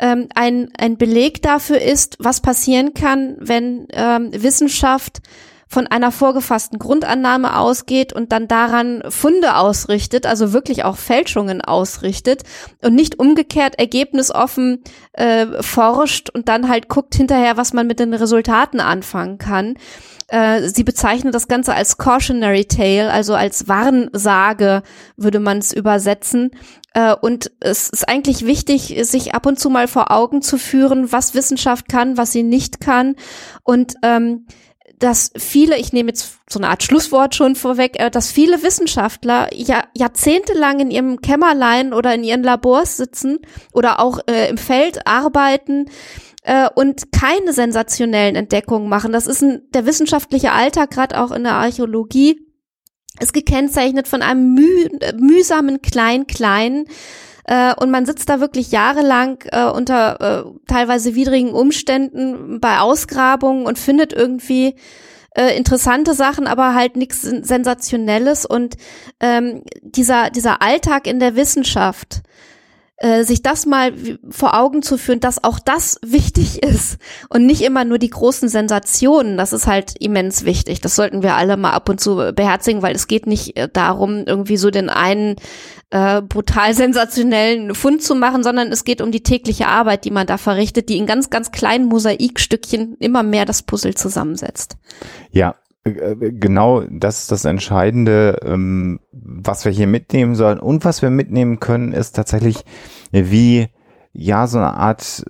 ähm, ein, ein Beleg dafür ist, was passieren kann, wenn ähm, Wissenschaft von einer vorgefassten Grundannahme ausgeht und dann daran Funde ausrichtet, also wirklich auch Fälschungen ausrichtet und nicht umgekehrt ergebnisoffen äh, forscht und dann halt guckt hinterher, was man mit den Resultaten anfangen kann. Äh, sie bezeichnen das Ganze als Cautionary Tale, also als Warnsage würde man es übersetzen. Und es ist eigentlich wichtig, sich ab und zu mal vor Augen zu führen, was Wissenschaft kann, was sie nicht kann. Und ähm, dass viele, ich nehme jetzt so eine Art Schlusswort schon vorweg, dass viele Wissenschaftler ja jahrzehntelang in ihrem Kämmerlein oder in ihren Labors sitzen oder auch äh, im Feld arbeiten äh, und keine sensationellen Entdeckungen machen. Das ist ein, der wissenschaftliche Alltag, gerade auch in der Archäologie, ist gekennzeichnet von einem müh, mühsamen Klein-Klein. Und man sitzt da wirklich jahrelang äh, unter äh, teilweise widrigen Umständen bei Ausgrabungen und findet irgendwie äh, interessante Sachen, aber halt nichts Sensationelles. Und ähm, dieser dieser Alltag in der Wissenschaft, äh, sich das mal vor Augen zu führen, dass auch das wichtig ist und nicht immer nur die großen Sensationen, das ist halt immens wichtig. Das sollten wir alle mal ab und zu beherzigen, weil es geht nicht darum, irgendwie so den einen Äh, brutal sensationellen Fund zu machen, sondern es geht um die tägliche Arbeit, die man da verrichtet, die in ganz, ganz kleinen Mosaikstückchen immer mehr das Puzzle zusammensetzt. Ja, äh, genau das ist das Entscheidende, ähm, was wir hier mitnehmen sollen. Und was wir mitnehmen können, ist tatsächlich wie, ja, so eine Art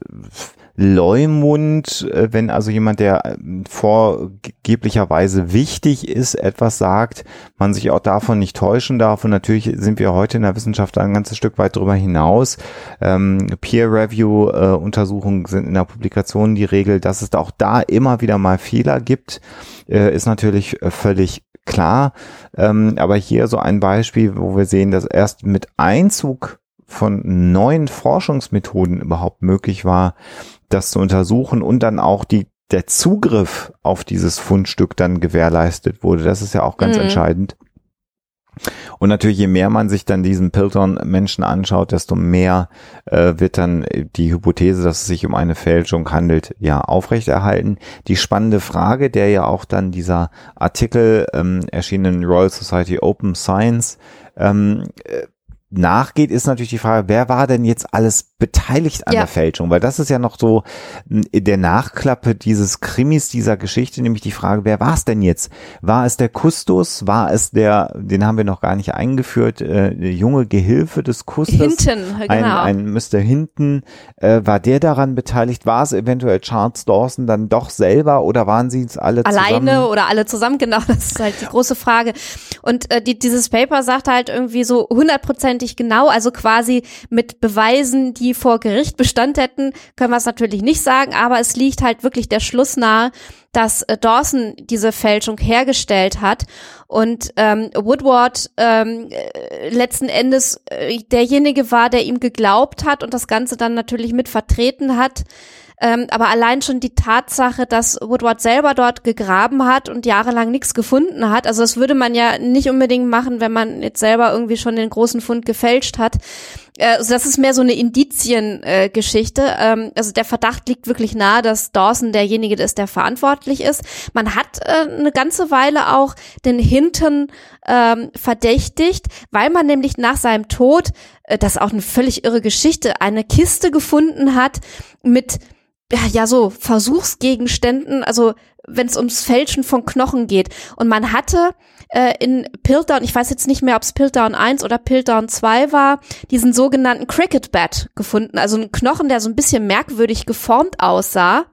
Leumund, wenn also jemand, der vorgeblicherweise wichtig ist, etwas sagt, man sich auch davon nicht täuschen darf. Und natürlich sind wir heute in der Wissenschaft ein ganzes Stück weit drüber hinaus. Ähm, Peer-Review-Untersuchungen sind in der Publikation die Regel, dass es auch da immer wieder mal Fehler gibt, äh, ist natürlich völlig klar. Ähm, aber hier so ein Beispiel, wo wir sehen, dass erst mit Einzug von neuen Forschungsmethoden überhaupt möglich war, das zu untersuchen und dann auch die, der Zugriff auf dieses Fundstück dann gewährleistet wurde. Das ist ja auch ganz mhm. entscheidend. Und natürlich, je mehr man sich dann diesen Piltdown-Menschen anschaut, desto mehr äh, wird dann die Hypothese, dass es sich um eine Fälschung handelt, ja aufrechterhalten. Die spannende Frage, der ja auch dann dieser Artikel ähm, erschienen in Royal Society Open Science ähm, nachgeht, ist natürlich die Frage, wer war denn jetzt alles beteiligt an ja. der Fälschung? Weil das ist ja noch so der Nachklappe dieses Krimis, dieser Geschichte, nämlich die Frage, wer war es denn jetzt? War es der Kustos? War es der, den haben wir noch gar nicht eingeführt, äh, junge Gehilfe des Kustos? Hinton, genau. Ein, ein Mister Hinton. Äh, war der daran beteiligt? War es eventuell Charles Dawson dann doch selber oder waren sie es alle alleine zusammen? Alleine oder alle zusammen? Genau, das ist halt die große Frage. Und äh, die, dieses Paper sagt halt irgendwie so hundertprozentig genau, also quasi mit Beweisen, die die vor Gericht Bestand hätten, können wir es natürlich nicht sagen, aber es liegt halt wirklich der Schluss nahe, dass Dawson diese Fälschung hergestellt hat und ähm, Woodward ähm, letzten Endes derjenige war, der ihm geglaubt hat und das Ganze dann natürlich mit vertreten hat. Ähm, aber allein schon die Tatsache, dass Woodward selber dort gegraben hat und jahrelang nichts gefunden hat, also das würde man ja nicht unbedingt machen, wenn man jetzt selber irgendwie schon den großen Fund gefälscht hat. Äh, also das ist mehr so eine Indiziengeschichte. Äh, ähm, also der Verdacht liegt wirklich nahe, dass Dawson derjenige ist, der verantwortlich ist. Man hat äh, eine ganze Weile auch den Hinton ähm, verdächtigt, weil man nämlich nach seinem Tod, äh, das ist auch eine völlig irre Geschichte, eine Kiste gefunden hat mit ja, so Versuchsgegenständen, also wenn es ums Fälschen von Knochen geht. Und man hatte äh, in Piltdown, ich weiß jetzt nicht mehr, ob es Piltdown eins oder Piltdown zwei war, diesen sogenannten Cricket Bat gefunden. Also einen Knochen, der so ein bisschen merkwürdig geformt aussah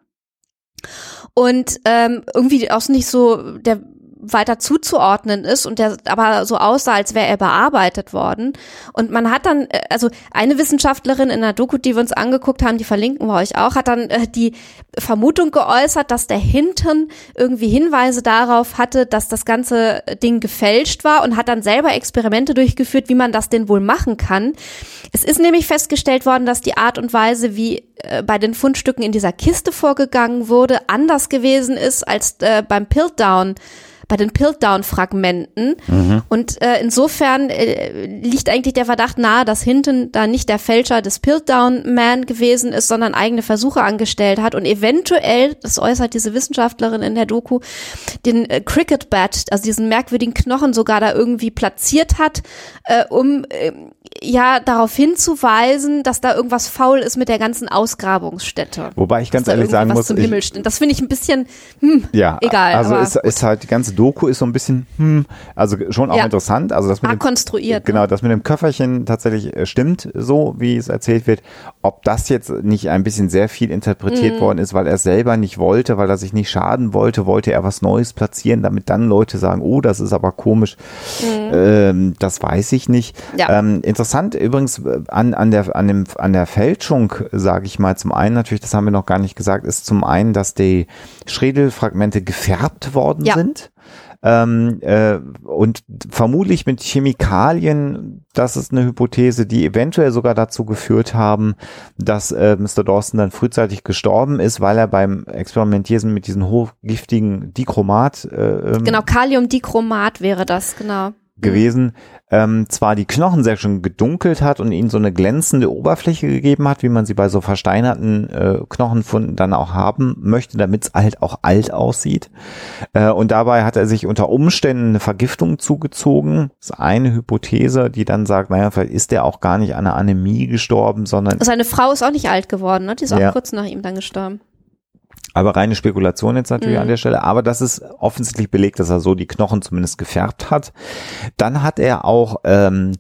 und ähm, irgendwie auch nicht so der weiter zuzuordnen ist und der aber so aussah, als wäre er bearbeitet worden. Und man hat dann, also eine Wissenschaftlerin in der Doku, die wir uns angeguckt haben, die verlinken wir euch auch, hat dann äh, die Vermutung geäußert, dass der Hinton irgendwie Hinweise darauf hatte, dass das ganze Ding gefälscht war und hat dann selber Experimente durchgeführt, wie man das denn wohl machen kann. Es ist nämlich festgestellt worden, dass die Art und Weise, wie äh, bei den Fundstücken in dieser Kiste vorgegangen wurde, anders gewesen ist als äh, beim Piltdown, bei den Piltdown-Fragmenten. Mhm. Und äh, insofern äh, liegt eigentlich der Verdacht nahe, dass Hinton da nicht der Fälscher des Piltdown-Man gewesen ist, sondern eigene Versuche angestellt hat und eventuell, das äußert diese Wissenschaftlerin in der Doku, den äh, Cricket Bat, also diesen merkwürdigen Knochen sogar da irgendwie platziert hat, äh, um äh, ja darauf hinzuweisen, dass da irgendwas faul ist mit der ganzen Ausgrabungsstätte. Wobei ich ganz ehrlich sagen muss, zum Himmel ich, das finde ich ein bisschen hm, ja, egal. Also ist, ist halt die ganze Doku ist so ein bisschen hm, also schon auch ja. interessant, also das mit dem, konstruiert. Genau, das mit dem Köfferchen tatsächlich stimmt, so wie es erzählt wird. Ob das jetzt nicht ein bisschen sehr viel interpretiert mhm. worden ist, weil er es selber nicht wollte, weil er sich nicht schaden wollte, wollte er was Neues platzieren, damit dann Leute sagen, oh, das ist aber komisch. Mhm. Ähm, das weiß ich nicht. Ja. Ähm, Interessant übrigens an, an, der, an, dem, an der Fälschung, sage ich mal, zum einen natürlich, das haben wir noch gar nicht gesagt, ist zum einen, dass die Schädelfragmente gefärbt worden ja. sind. Ähm, äh, und vermutlich mit Chemikalien, das ist eine Hypothese, die eventuell sogar dazu geführt haben, dass äh, Mister Dawson dann frühzeitig gestorben ist, weil er beim Experimentieren mit diesem hochgiftigen Dichromat äh, Genau, Kaliumdichromat wäre das, genau. gewesen, ähm, zwar die Knochen sehr schön gedunkelt hat und ihnen so eine glänzende Oberfläche gegeben hat, wie man sie bei so versteinerten äh, Knochenfunden dann auch haben möchte, damit es halt auch alt aussieht. Äh, und dabei hat er sich unter Umständen eine Vergiftung zugezogen. Das ist eine Hypothese, die dann sagt, naja, vielleicht ist der auch gar nicht an einer Anämie gestorben, sondern... Seine Frau ist auch nicht alt geworden, ne? Die ist auch ja. kurz nach ihm dann gestorben. Aber reine Spekulation jetzt natürlich mhm. an der Stelle. Aber das ist offensichtlich belegt, dass er so die Knochen zumindest gefärbt hat. Dann hat er auch ähm,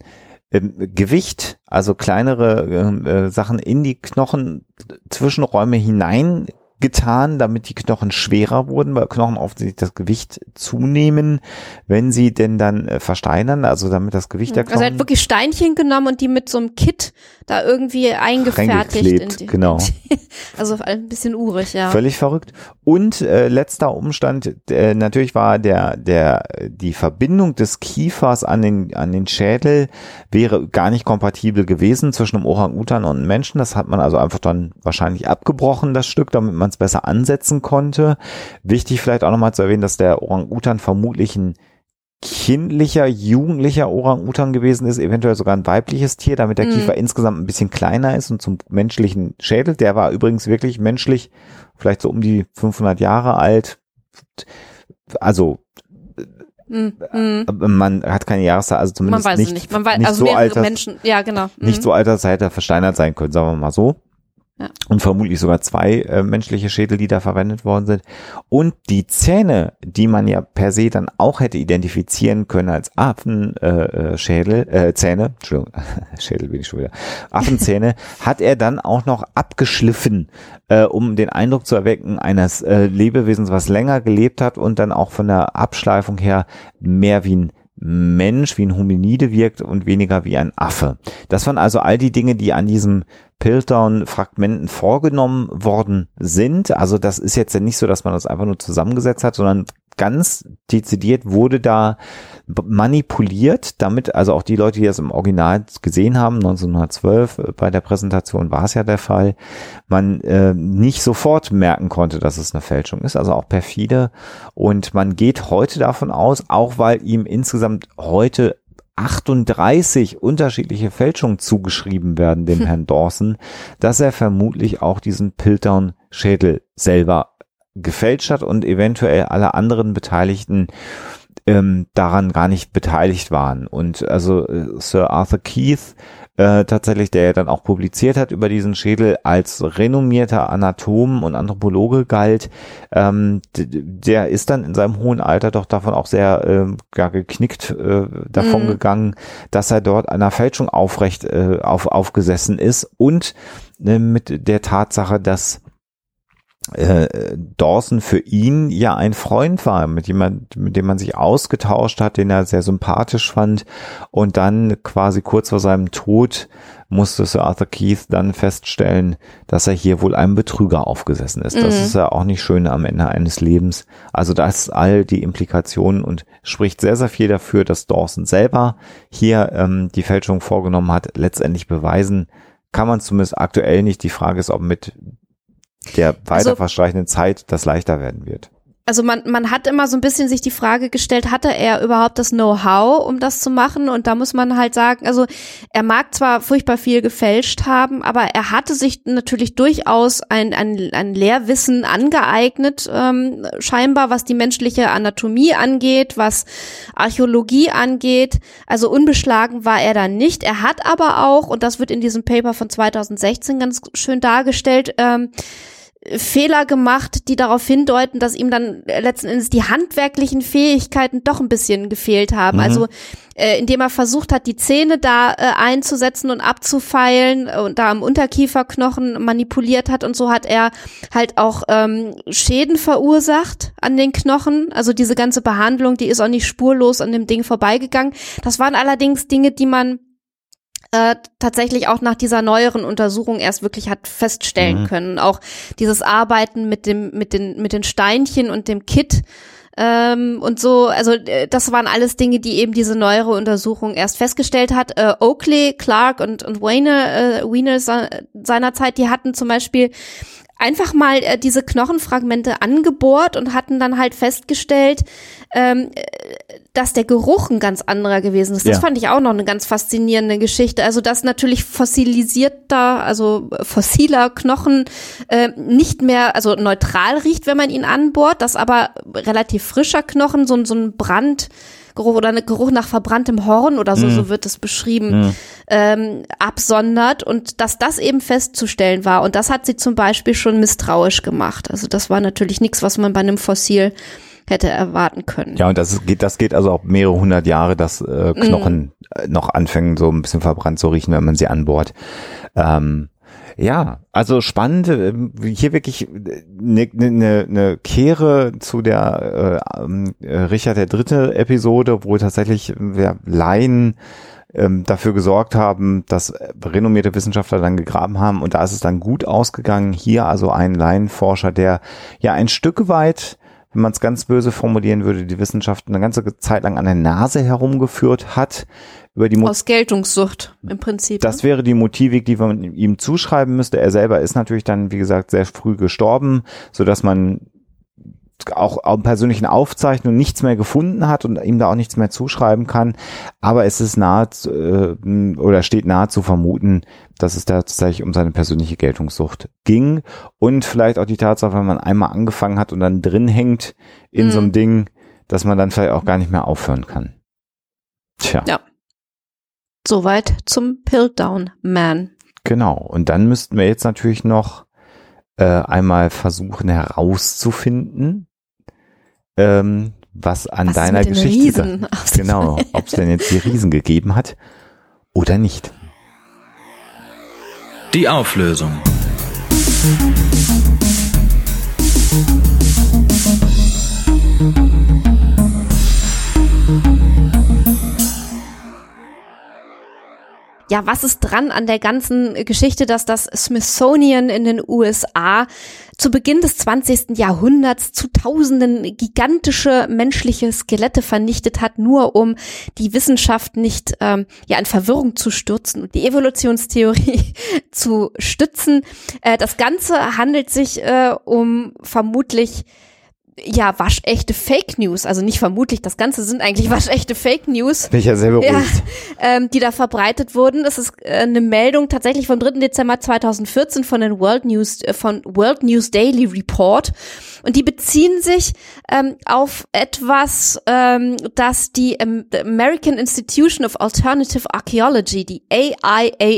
Gewicht, also kleinere äh, Sachen in die Knochenzwischenräume hinein getan, damit die Knochen schwerer wurden, weil Knochen offensichtlich das Gewicht zunehmen, wenn sie denn dann äh, versteinern, also damit das Gewicht der Knochen... Also er hat wirklich Steinchen genommen und die mit so einem Kit da irgendwie eingefertigt. In die, genau. Also ein bisschen urig, ja. Völlig verrückt. Und äh, letzter Umstand, äh, natürlich war der, der, die Verbindung des Kiefers an den, an den Schädel wäre gar nicht kompatibel gewesen zwischen einem Orang-Utan und einem Menschen. Das hat man also einfach dann wahrscheinlich abgebrochen, das Stück, damit man besser ansetzen konnte. Wichtig vielleicht auch nochmal zu erwähnen, dass der Orang-Utan vermutlich ein kindlicher, jugendlicher Orang-Utan gewesen ist, eventuell sogar ein weibliches Tier, damit der mhm. Kiefer insgesamt ein bisschen kleiner ist und zum menschlichen Schädel, der war übrigens wirklich menschlich, vielleicht so um die fünfhundert Jahre alt, also Mhm. Man hat keine Jahreszahl, also zumindest man weiß nicht, nicht. Man weiß, nicht also so alt, Menschen, ja genau. Mhm. Nicht so alt, dass er hätte versteinert sein können, sagen wir mal so. Ja. Und vermutlich sogar zwei äh, menschliche Schädel, die da verwendet worden sind. Und die Zähne, die man ja per se dann auch hätte identifizieren können als Affenschädel, äh, äh, Zähne, Entschuldigung, Schädel bin ich schon wieder, Affenzähne, hat er dann auch noch abgeschliffen, äh, um den Eindruck zu erwecken eines äh, Lebewesens, was länger gelebt hat und dann auch von der Abschleifung her mehr wie ein Mensch, wie ein Hominide wirkt und weniger wie ein Affe. Das waren also all die Dinge, die an diesem Piltdown-Fragmenten vorgenommen worden sind. Also das ist jetzt ja nicht so, dass man das einfach nur zusammengesetzt hat, sondern ganz dezidiert wurde da manipuliert, damit also auch die Leute, die das im Original gesehen haben, neunzehnhundertzwölf bei der Präsentation war es ja der Fall, man äh, nicht sofort merken konnte, dass es eine Fälschung ist, also auch perfide. Und man geht heute davon aus, auch weil ihm insgesamt heute achtunddreißig unterschiedliche Fälschungen zugeschrieben werden, dem hm. Herrn Dawson, dass er vermutlich auch diesen Piltdown-Schädel selber gefälscht hat und eventuell alle anderen Beteiligten ähm, daran gar nicht beteiligt waren. Und also äh, Sir Arthur Keith äh, tatsächlich, der ja dann auch publiziert hat über diesen Schädel, als renommierter Anatom und Anthropologe galt, ähm, d- der ist dann in seinem hohen Alter doch davon auch sehr äh, ja, geknickt äh, davon mhm. gegangen, dass er dort einer Fälschung aufrecht äh, auf, aufgesessen ist und äh, mit der Tatsache, dass Äh, Dawson für ihn ja ein Freund war, mit jemand, mit dem man sich ausgetauscht hat, den er sehr sympathisch fand, und dann quasi kurz vor seinem Tod musste Sir Arthur Keith dann feststellen, dass er hier wohl einem Betrüger aufgesessen ist. Mhm. Das ist ja auch nicht schön am Ende eines Lebens. Also das all die Implikationen und spricht sehr, sehr viel dafür, dass Dawson selber hier ähm, die Fälschung vorgenommen hat. Letztendlich beweisen kann man zumindest aktuell nicht. Die Frage ist, ob mit der weiter verstreichenden also, Zeit das leichter werden wird. Also man man hat immer so ein bisschen sich die Frage gestellt, hatte er überhaupt das Know-how, um das zu machen? Und da muss man halt sagen, also er mag zwar furchtbar viel gefälscht haben, aber er hatte sich natürlich durchaus ein ein, ein Lehrwissen angeeignet, ähm, scheinbar, was die menschliche Anatomie angeht, was Archäologie angeht. Also unbeschlagen war er da nicht. Er hat aber auch, und das wird in diesem Paper von zweitausendsechzehn ganz schön dargestellt, ähm, Fehler gemacht, die darauf hindeuten, dass ihm dann letzten Endes die handwerklichen Fähigkeiten doch ein bisschen gefehlt haben. Mhm. Also äh, indem er versucht hat, die Zähne da äh, einzusetzen und abzufeilen und da am Unterkieferknochen manipuliert hat und so, hat er halt auch ähm, Schäden verursacht an den Knochen. Also diese ganze Behandlung, die ist auch nicht spurlos an dem Ding vorbeigegangen. Das waren allerdings Dinge, die man Äh, tatsächlich auch nach dieser neueren Untersuchung erst wirklich hat feststellen mhm. können. Auch dieses Arbeiten mit dem, mit den, mit den Steinchen und dem Kitt ähm, und so, also äh, das waren alles Dinge, die eben diese neuere Untersuchung erst festgestellt hat. Äh, Oakley, Clark und und Weiner, äh, Weiner seinerzeit, die hatten zum Beispiel einfach mal äh, diese Knochenfragmente angebohrt und hatten dann halt festgestellt, ähm, dass der Geruch ein ganz anderer gewesen ist. Das ja. fand ich auch noch eine ganz faszinierende Geschichte. Also dass natürlich fossilisierter, also fossiler Knochen äh, nicht mehr, also neutral riecht, wenn man ihn anbohrt, dass aber relativ frischer Knochen, so, so ein Brand Geruch oder ein Geruch nach verbranntem Horn oder so, mm. so wird es beschrieben, mm. ähm, absondert, und dass das eben festzustellen war. Und das hat sie zum Beispiel schon misstrauisch gemacht. Also das war natürlich nichts, was man bei einem Fossil hätte erwarten können. Ja, und das ist, geht, das geht also auch mehrere hundert Jahre, dass äh, Knochen mm. noch anfangen, so ein bisschen verbrannt zu riechen, wenn man sie anbohrt. Ähm. Ja, also spannend, hier wirklich eine ne, ne Kehre zu der äh, Richard der Dritte. Episode, wo tatsächlich wir Laien ähm, dafür gesorgt haben, dass renommierte Wissenschaftler dann gegraben haben, und da ist es dann gut ausgegangen. Hier also ein Laienforscher, der ja ein Stück weit, wenn man es ganz böse formulieren würde, die Wissenschaft eine ganze Zeit lang an der Nase herumgeführt hat. Über die Mo- Aus Geltungssucht im Prinzip. Das wäre die Motivik, die man ihm zuschreiben müsste. Er selber ist natürlich dann, wie gesagt, sehr früh gestorben, sodass man auch an persönlichen Aufzeichnungen nichts mehr gefunden hat und ihm da auch nichts mehr zuschreiben kann. Aber es ist nahe äh, oder steht nahe zu vermuten, dass es da tatsächlich um seine persönliche Geltungssucht ging. Und vielleicht auch die Tatsache, wenn man einmal angefangen hat und dann drin hängt in mm. so einem Ding, dass man dann vielleicht auch gar nicht mehr aufhören kann. Tja. Ja. Soweit zum Piltdown Man. Genau. Und dann müssten wir jetzt natürlich noch äh, einmal versuchen herauszufinden, ähm, was an was deiner Geschichte dann, genau, ob es denn jetzt die Riesen gegeben hat oder nicht. Die Auflösung. ja, was ist dran an der ganzen Geschichte, dass das Smithsonian in den U S A zu Beginn des zwanzigsten Jahrhunderts zu Tausenden gigantische menschliche Skelette vernichtet hat, nur um die Wissenschaft nicht ähm, ja in Verwirrung zu stürzen und die Evolutionstheorie zu stützen. Äh, das Ganze handelt sich äh, um vermutlich ja, waschechte Fake News, also nicht vermutlich, das Ganze sind eigentlich waschechte Fake News. Bin ich ja sehr beruhigt. Ja, ähm, die da verbreitet wurden. Das ist äh, eine Meldung tatsächlich vom dritten Dezember zweitausendvierzehn von den World News, äh, von World News Daily Report. Und die beziehen sich ähm, auf etwas, ähm, das die ähm, American Institution of Alternative Archaeology, die A I A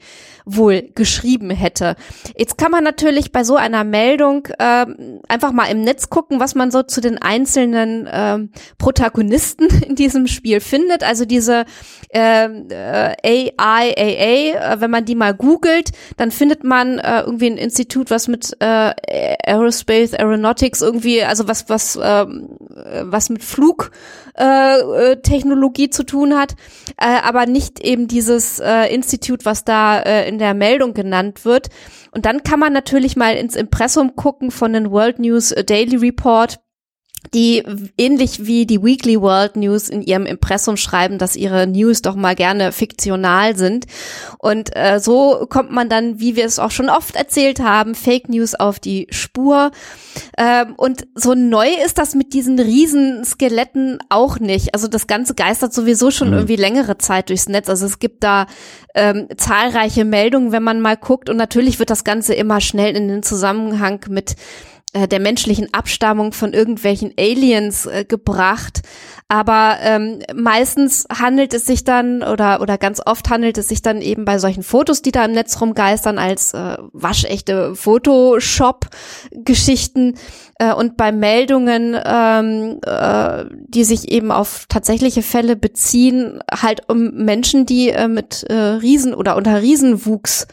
A, wohl geschrieben hätte. Jetzt kann man natürlich bei so einer Meldung äh, einfach mal im Netz gucken, was man so zu den einzelnen äh, Protagonisten in diesem Spiel findet. Also diese äh, äh, A I A A, äh, wenn man die mal googelt, dann findet man äh, irgendwie ein Institut, was mit äh, Aerospace, Aeronautics irgendwie, also was was äh, was mit Flugtechnologie äh, zu tun hat, äh, aber nicht eben dieses äh, Institut, was da äh, in der Meldung genannt wird. Und dann kann man natürlich mal ins Impressum gucken von den World News Daily Report, die ähnlich wie die Weekly World News in ihrem Impressum schreiben, dass ihre News doch mal gerne fiktional sind. Und äh, so kommt man dann, wie wir es auch schon oft erzählt haben, Fake News auf die Spur. Ähm, und so neu ist das mit diesen riesen Skeletten auch nicht. Also das Ganze geistert sowieso schon mhm. irgendwie längere Zeit durchs Netz. Also es gibt da ähm, zahlreiche Meldungen, wenn man mal guckt. Und natürlich wird das Ganze immer schnell in den Zusammenhang mit der menschlichen Abstammung von irgendwelchen Aliens äh, gebracht. Aber ähm, meistens handelt es sich dann oder oder ganz oft handelt es sich dann eben bei solchen Fotos, die da im Netz rumgeistern, als äh, waschechte Photoshop-Geschichten äh, und bei Meldungen, ähm, äh, die sich eben auf tatsächliche Fälle beziehen, halt um Menschen, die äh, mit äh, Riesen oder unter Riesenwuchs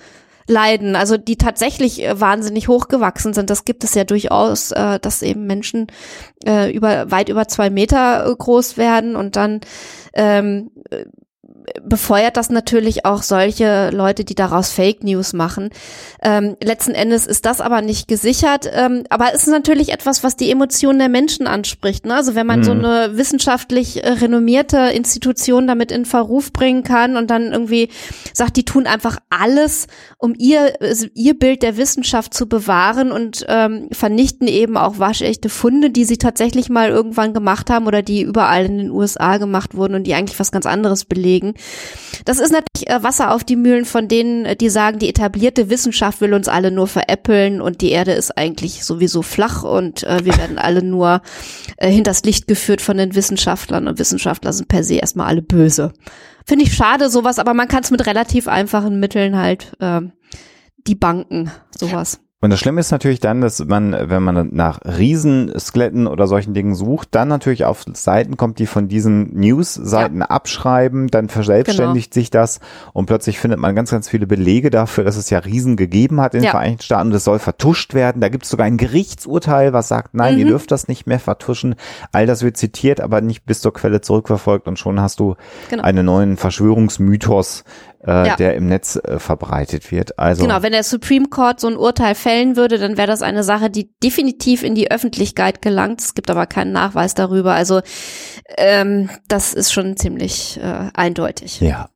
leiden, also die tatsächlich wahnsinnig hochgewachsen sind. Das gibt es ja durchaus, äh, dass eben Menschen äh, über weit über zwei Meter groß werden und dann ähm, befeuert das natürlich auch solche Leute, die daraus Fake News machen. Ähm, letzten Endes ist das aber nicht gesichert. Ähm, aber es ist natürlich etwas, was die Emotionen der Menschen anspricht, ne? Also wenn man mhm. so eine wissenschaftlich äh, renommierte Institution damit in Verruf bringen kann und dann irgendwie sagt, die tun einfach alles, um ihr ihr Bild der Wissenschaft zu bewahren und ähm, vernichten eben auch waschechte Funde, die sie tatsächlich mal irgendwann gemacht haben oder die überall in den U S A gemacht wurden und die eigentlich was ganz anderes belegen. Das ist natürlich äh, Wasser auf die Mühlen von denen, die sagen, die etablierte Wissenschaft will uns alle nur veräppeln und die Erde ist eigentlich sowieso flach und äh, wir werden alle nur äh, hinters Licht geführt von den Wissenschaftlern und Wissenschaftler sind per se erstmal alle böse. Finde ich schade sowas, aber man kann es mit relativ einfachen Mitteln halt äh, debunken, sowas. Und das Schlimme ist natürlich dann, dass man, wenn man nach Riesenskeletten oder solchen Dingen sucht, dann natürlich auf Seiten kommt, die von diesen News-Seiten ja. abschreiben, dann verselbstständigt genau. sich das und plötzlich findet man ganz, ganz viele Belege dafür, dass es ja Riesen gegeben hat in ja. den Vereinigten Staaten und es soll vertuscht werden. Da gibt es sogar ein Gerichtsurteil, was sagt, nein, mhm. ihr dürft das nicht mehr vertuschen. All das wird zitiert, aber nicht bis zur Quelle zurückverfolgt und schon hast du genau. einen neuen Verschwörungsmythos, Äh, ja. der im Netz äh, verbreitet wird. Also genau, wenn der Supreme Court so ein Urteil fällen würde, dann wäre das eine Sache, die definitiv in die Öffentlichkeit gelangt. Es gibt aber keinen Nachweis darüber. Also ähm, das ist schon ziemlich äh, eindeutig. Ja.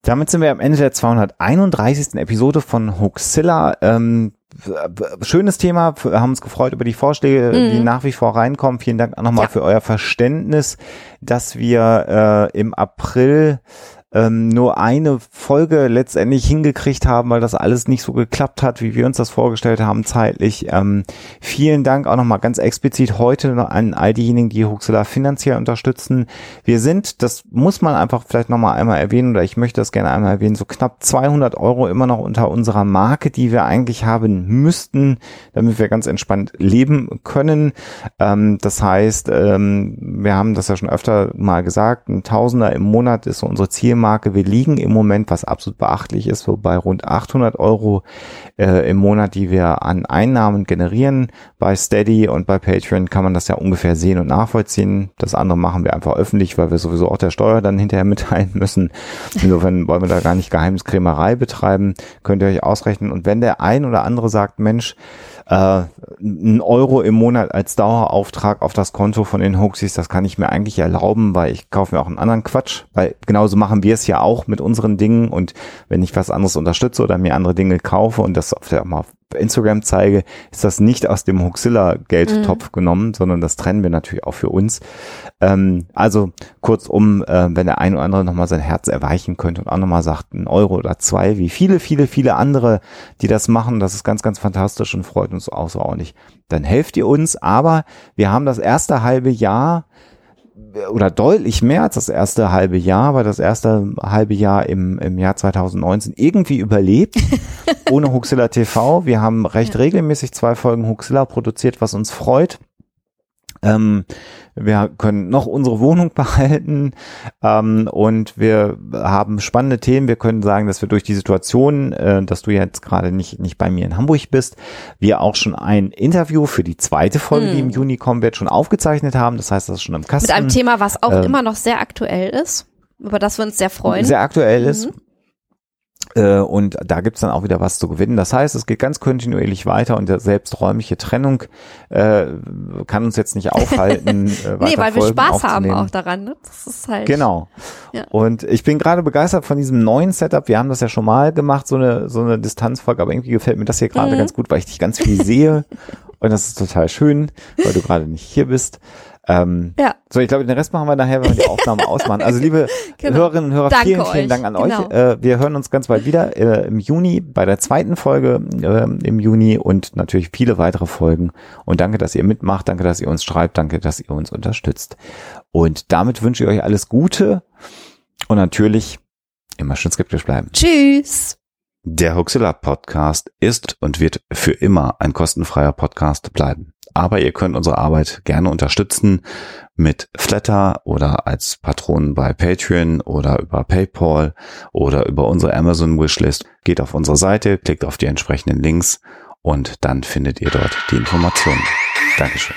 Damit sind wir am Ende der zweihunderteinunddreißigsten Episode von Hoaxilla. Ähm, schönes Thema. Wir haben uns gefreut über die Vorschläge, mhm. die nach wie vor reinkommen. Vielen Dank nochmal ja. für euer Verständnis, dass wir äh, im April nur eine Folge letztendlich hingekriegt haben, weil das alles nicht so geklappt hat, wie wir uns das vorgestellt haben zeitlich. Ähm, vielen Dank auch nochmal ganz explizit heute an all diejenigen, die Hoaxilla finanziell unterstützen. Wir sind, das muss man einfach vielleicht nochmal einmal erwähnen oder ich möchte das gerne einmal erwähnen, so knapp zweihundert Euro immer noch unter unserer Marke, die wir eigentlich haben müssten, damit wir ganz entspannt leben können. Ähm, das heißt, ähm, wir haben das ja schon öfter mal gesagt, ein Tausender im Monat ist so unsere Zielmarke. Euro-Marke. Wir liegen im Moment, was absolut beachtlich ist, so bei rund achthundert Euro äh, im Monat, die wir an Einnahmen generieren. Bei Steady und bei Patreon kann man das ja ungefähr sehen und nachvollziehen. Das andere machen wir einfach öffentlich, weil wir sowieso auch der Steuer dann hinterher mitteilen müssen. Insofern wollen wir da gar nicht Geheimniskrämerei betreiben. Könnt ihr euch ausrechnen. Und wenn der ein oder andere sagt, Mensch, äh, ein Euro im Monat als Dauerauftrag auf das Konto von den Hoaxies, das kann ich mir eigentlich erlauben, weil ich kaufe mir auch einen anderen Quatsch, weil genauso machen wir es ja auch mit unseren Dingen, und wenn ich was anderes unterstütze oder mir andere Dinge kaufe und das auf der mal Instagram zeige, ist das nicht aus dem Hoaxilla-Geldtopf mhm. genommen, sondern das trennen wir natürlich auch für uns. Ähm, also kurzum, äh, wenn der ein oder andere nochmal sein Herz erweichen könnte und auch nochmal sagt, ein Euro oder zwei, wie viele, viele, viele andere, die das machen, das ist ganz, ganz fantastisch und freut uns außerordentlich. Dann helft ihr uns, aber wir haben das erste halbe Jahr oder deutlich mehr als das erste halbe Jahr, weil das erste halbe Jahr im, im Jahr zweitausendneunzehn irgendwie überlebt, ohne Hoaxilla T V. Wir haben recht ja. regelmäßig zwei Folgen Hoaxilla produziert, was uns freut. Ähm, wir können noch unsere Wohnung behalten ähm, und wir haben spannende Themen. Wir können sagen, dass wir durch die Situation, äh, dass du jetzt gerade nicht nicht bei mir in Hamburg bist, wir auch schon ein Interview für die zweite Folge, hm. die im Juni kommen wird, schon aufgezeichnet haben. Das heißt, das ist schon im Kasten. Mit einem Thema, was auch ähm, immer noch sehr aktuell ist, über das wir uns sehr freuen. Sehr aktuell mhm. ist. Und da gibt's dann auch wieder was zu gewinnen. Das heißt, es geht ganz kontinuierlich weiter und selbst räumliche Trennung äh, kann uns jetzt nicht aufhalten. Äh, nee, weil Folgen wir Spaß haben auch daran. Ne? Das ist halt genau. Ja. Und ich bin gerade begeistert von diesem neuen Setup. Wir haben das ja schon mal gemacht, so eine so eine Distanzfolge, aber irgendwie gefällt mir das hier gerade mhm. ganz gut, weil ich dich ganz viel sehe und das ist total schön, weil du gerade nicht hier bist. Ähm, ja. So, ich glaube, den Rest machen wir nachher, wenn wir die Aufnahme ausmachen. Also, liebe genau. Hörerinnen und Hörer, Danke vielen, vielen euch. Dank an genau. euch. Äh, wir hören uns ganz bald wieder äh, im Juni, bei der zweiten Folge äh, im Juni und natürlich viele weitere Folgen. Und danke, dass ihr mitmacht. Danke, dass ihr uns schreibt. Danke, dass ihr uns unterstützt. Und damit wünsche ich euch alles Gute und natürlich immer schön skeptisch bleiben. Tschüss. Der Hoaxilla Podcast ist und wird für immer ein kostenfreier Podcast bleiben. Aber ihr könnt unsere Arbeit gerne unterstützen mit Flatter oder als Patronen bei Patreon oder über PayPal oder über unsere Amazon Wishlist. Geht auf unsere Seite, klickt auf die entsprechenden Links und dann findet ihr dort die Informationen. Dankeschön.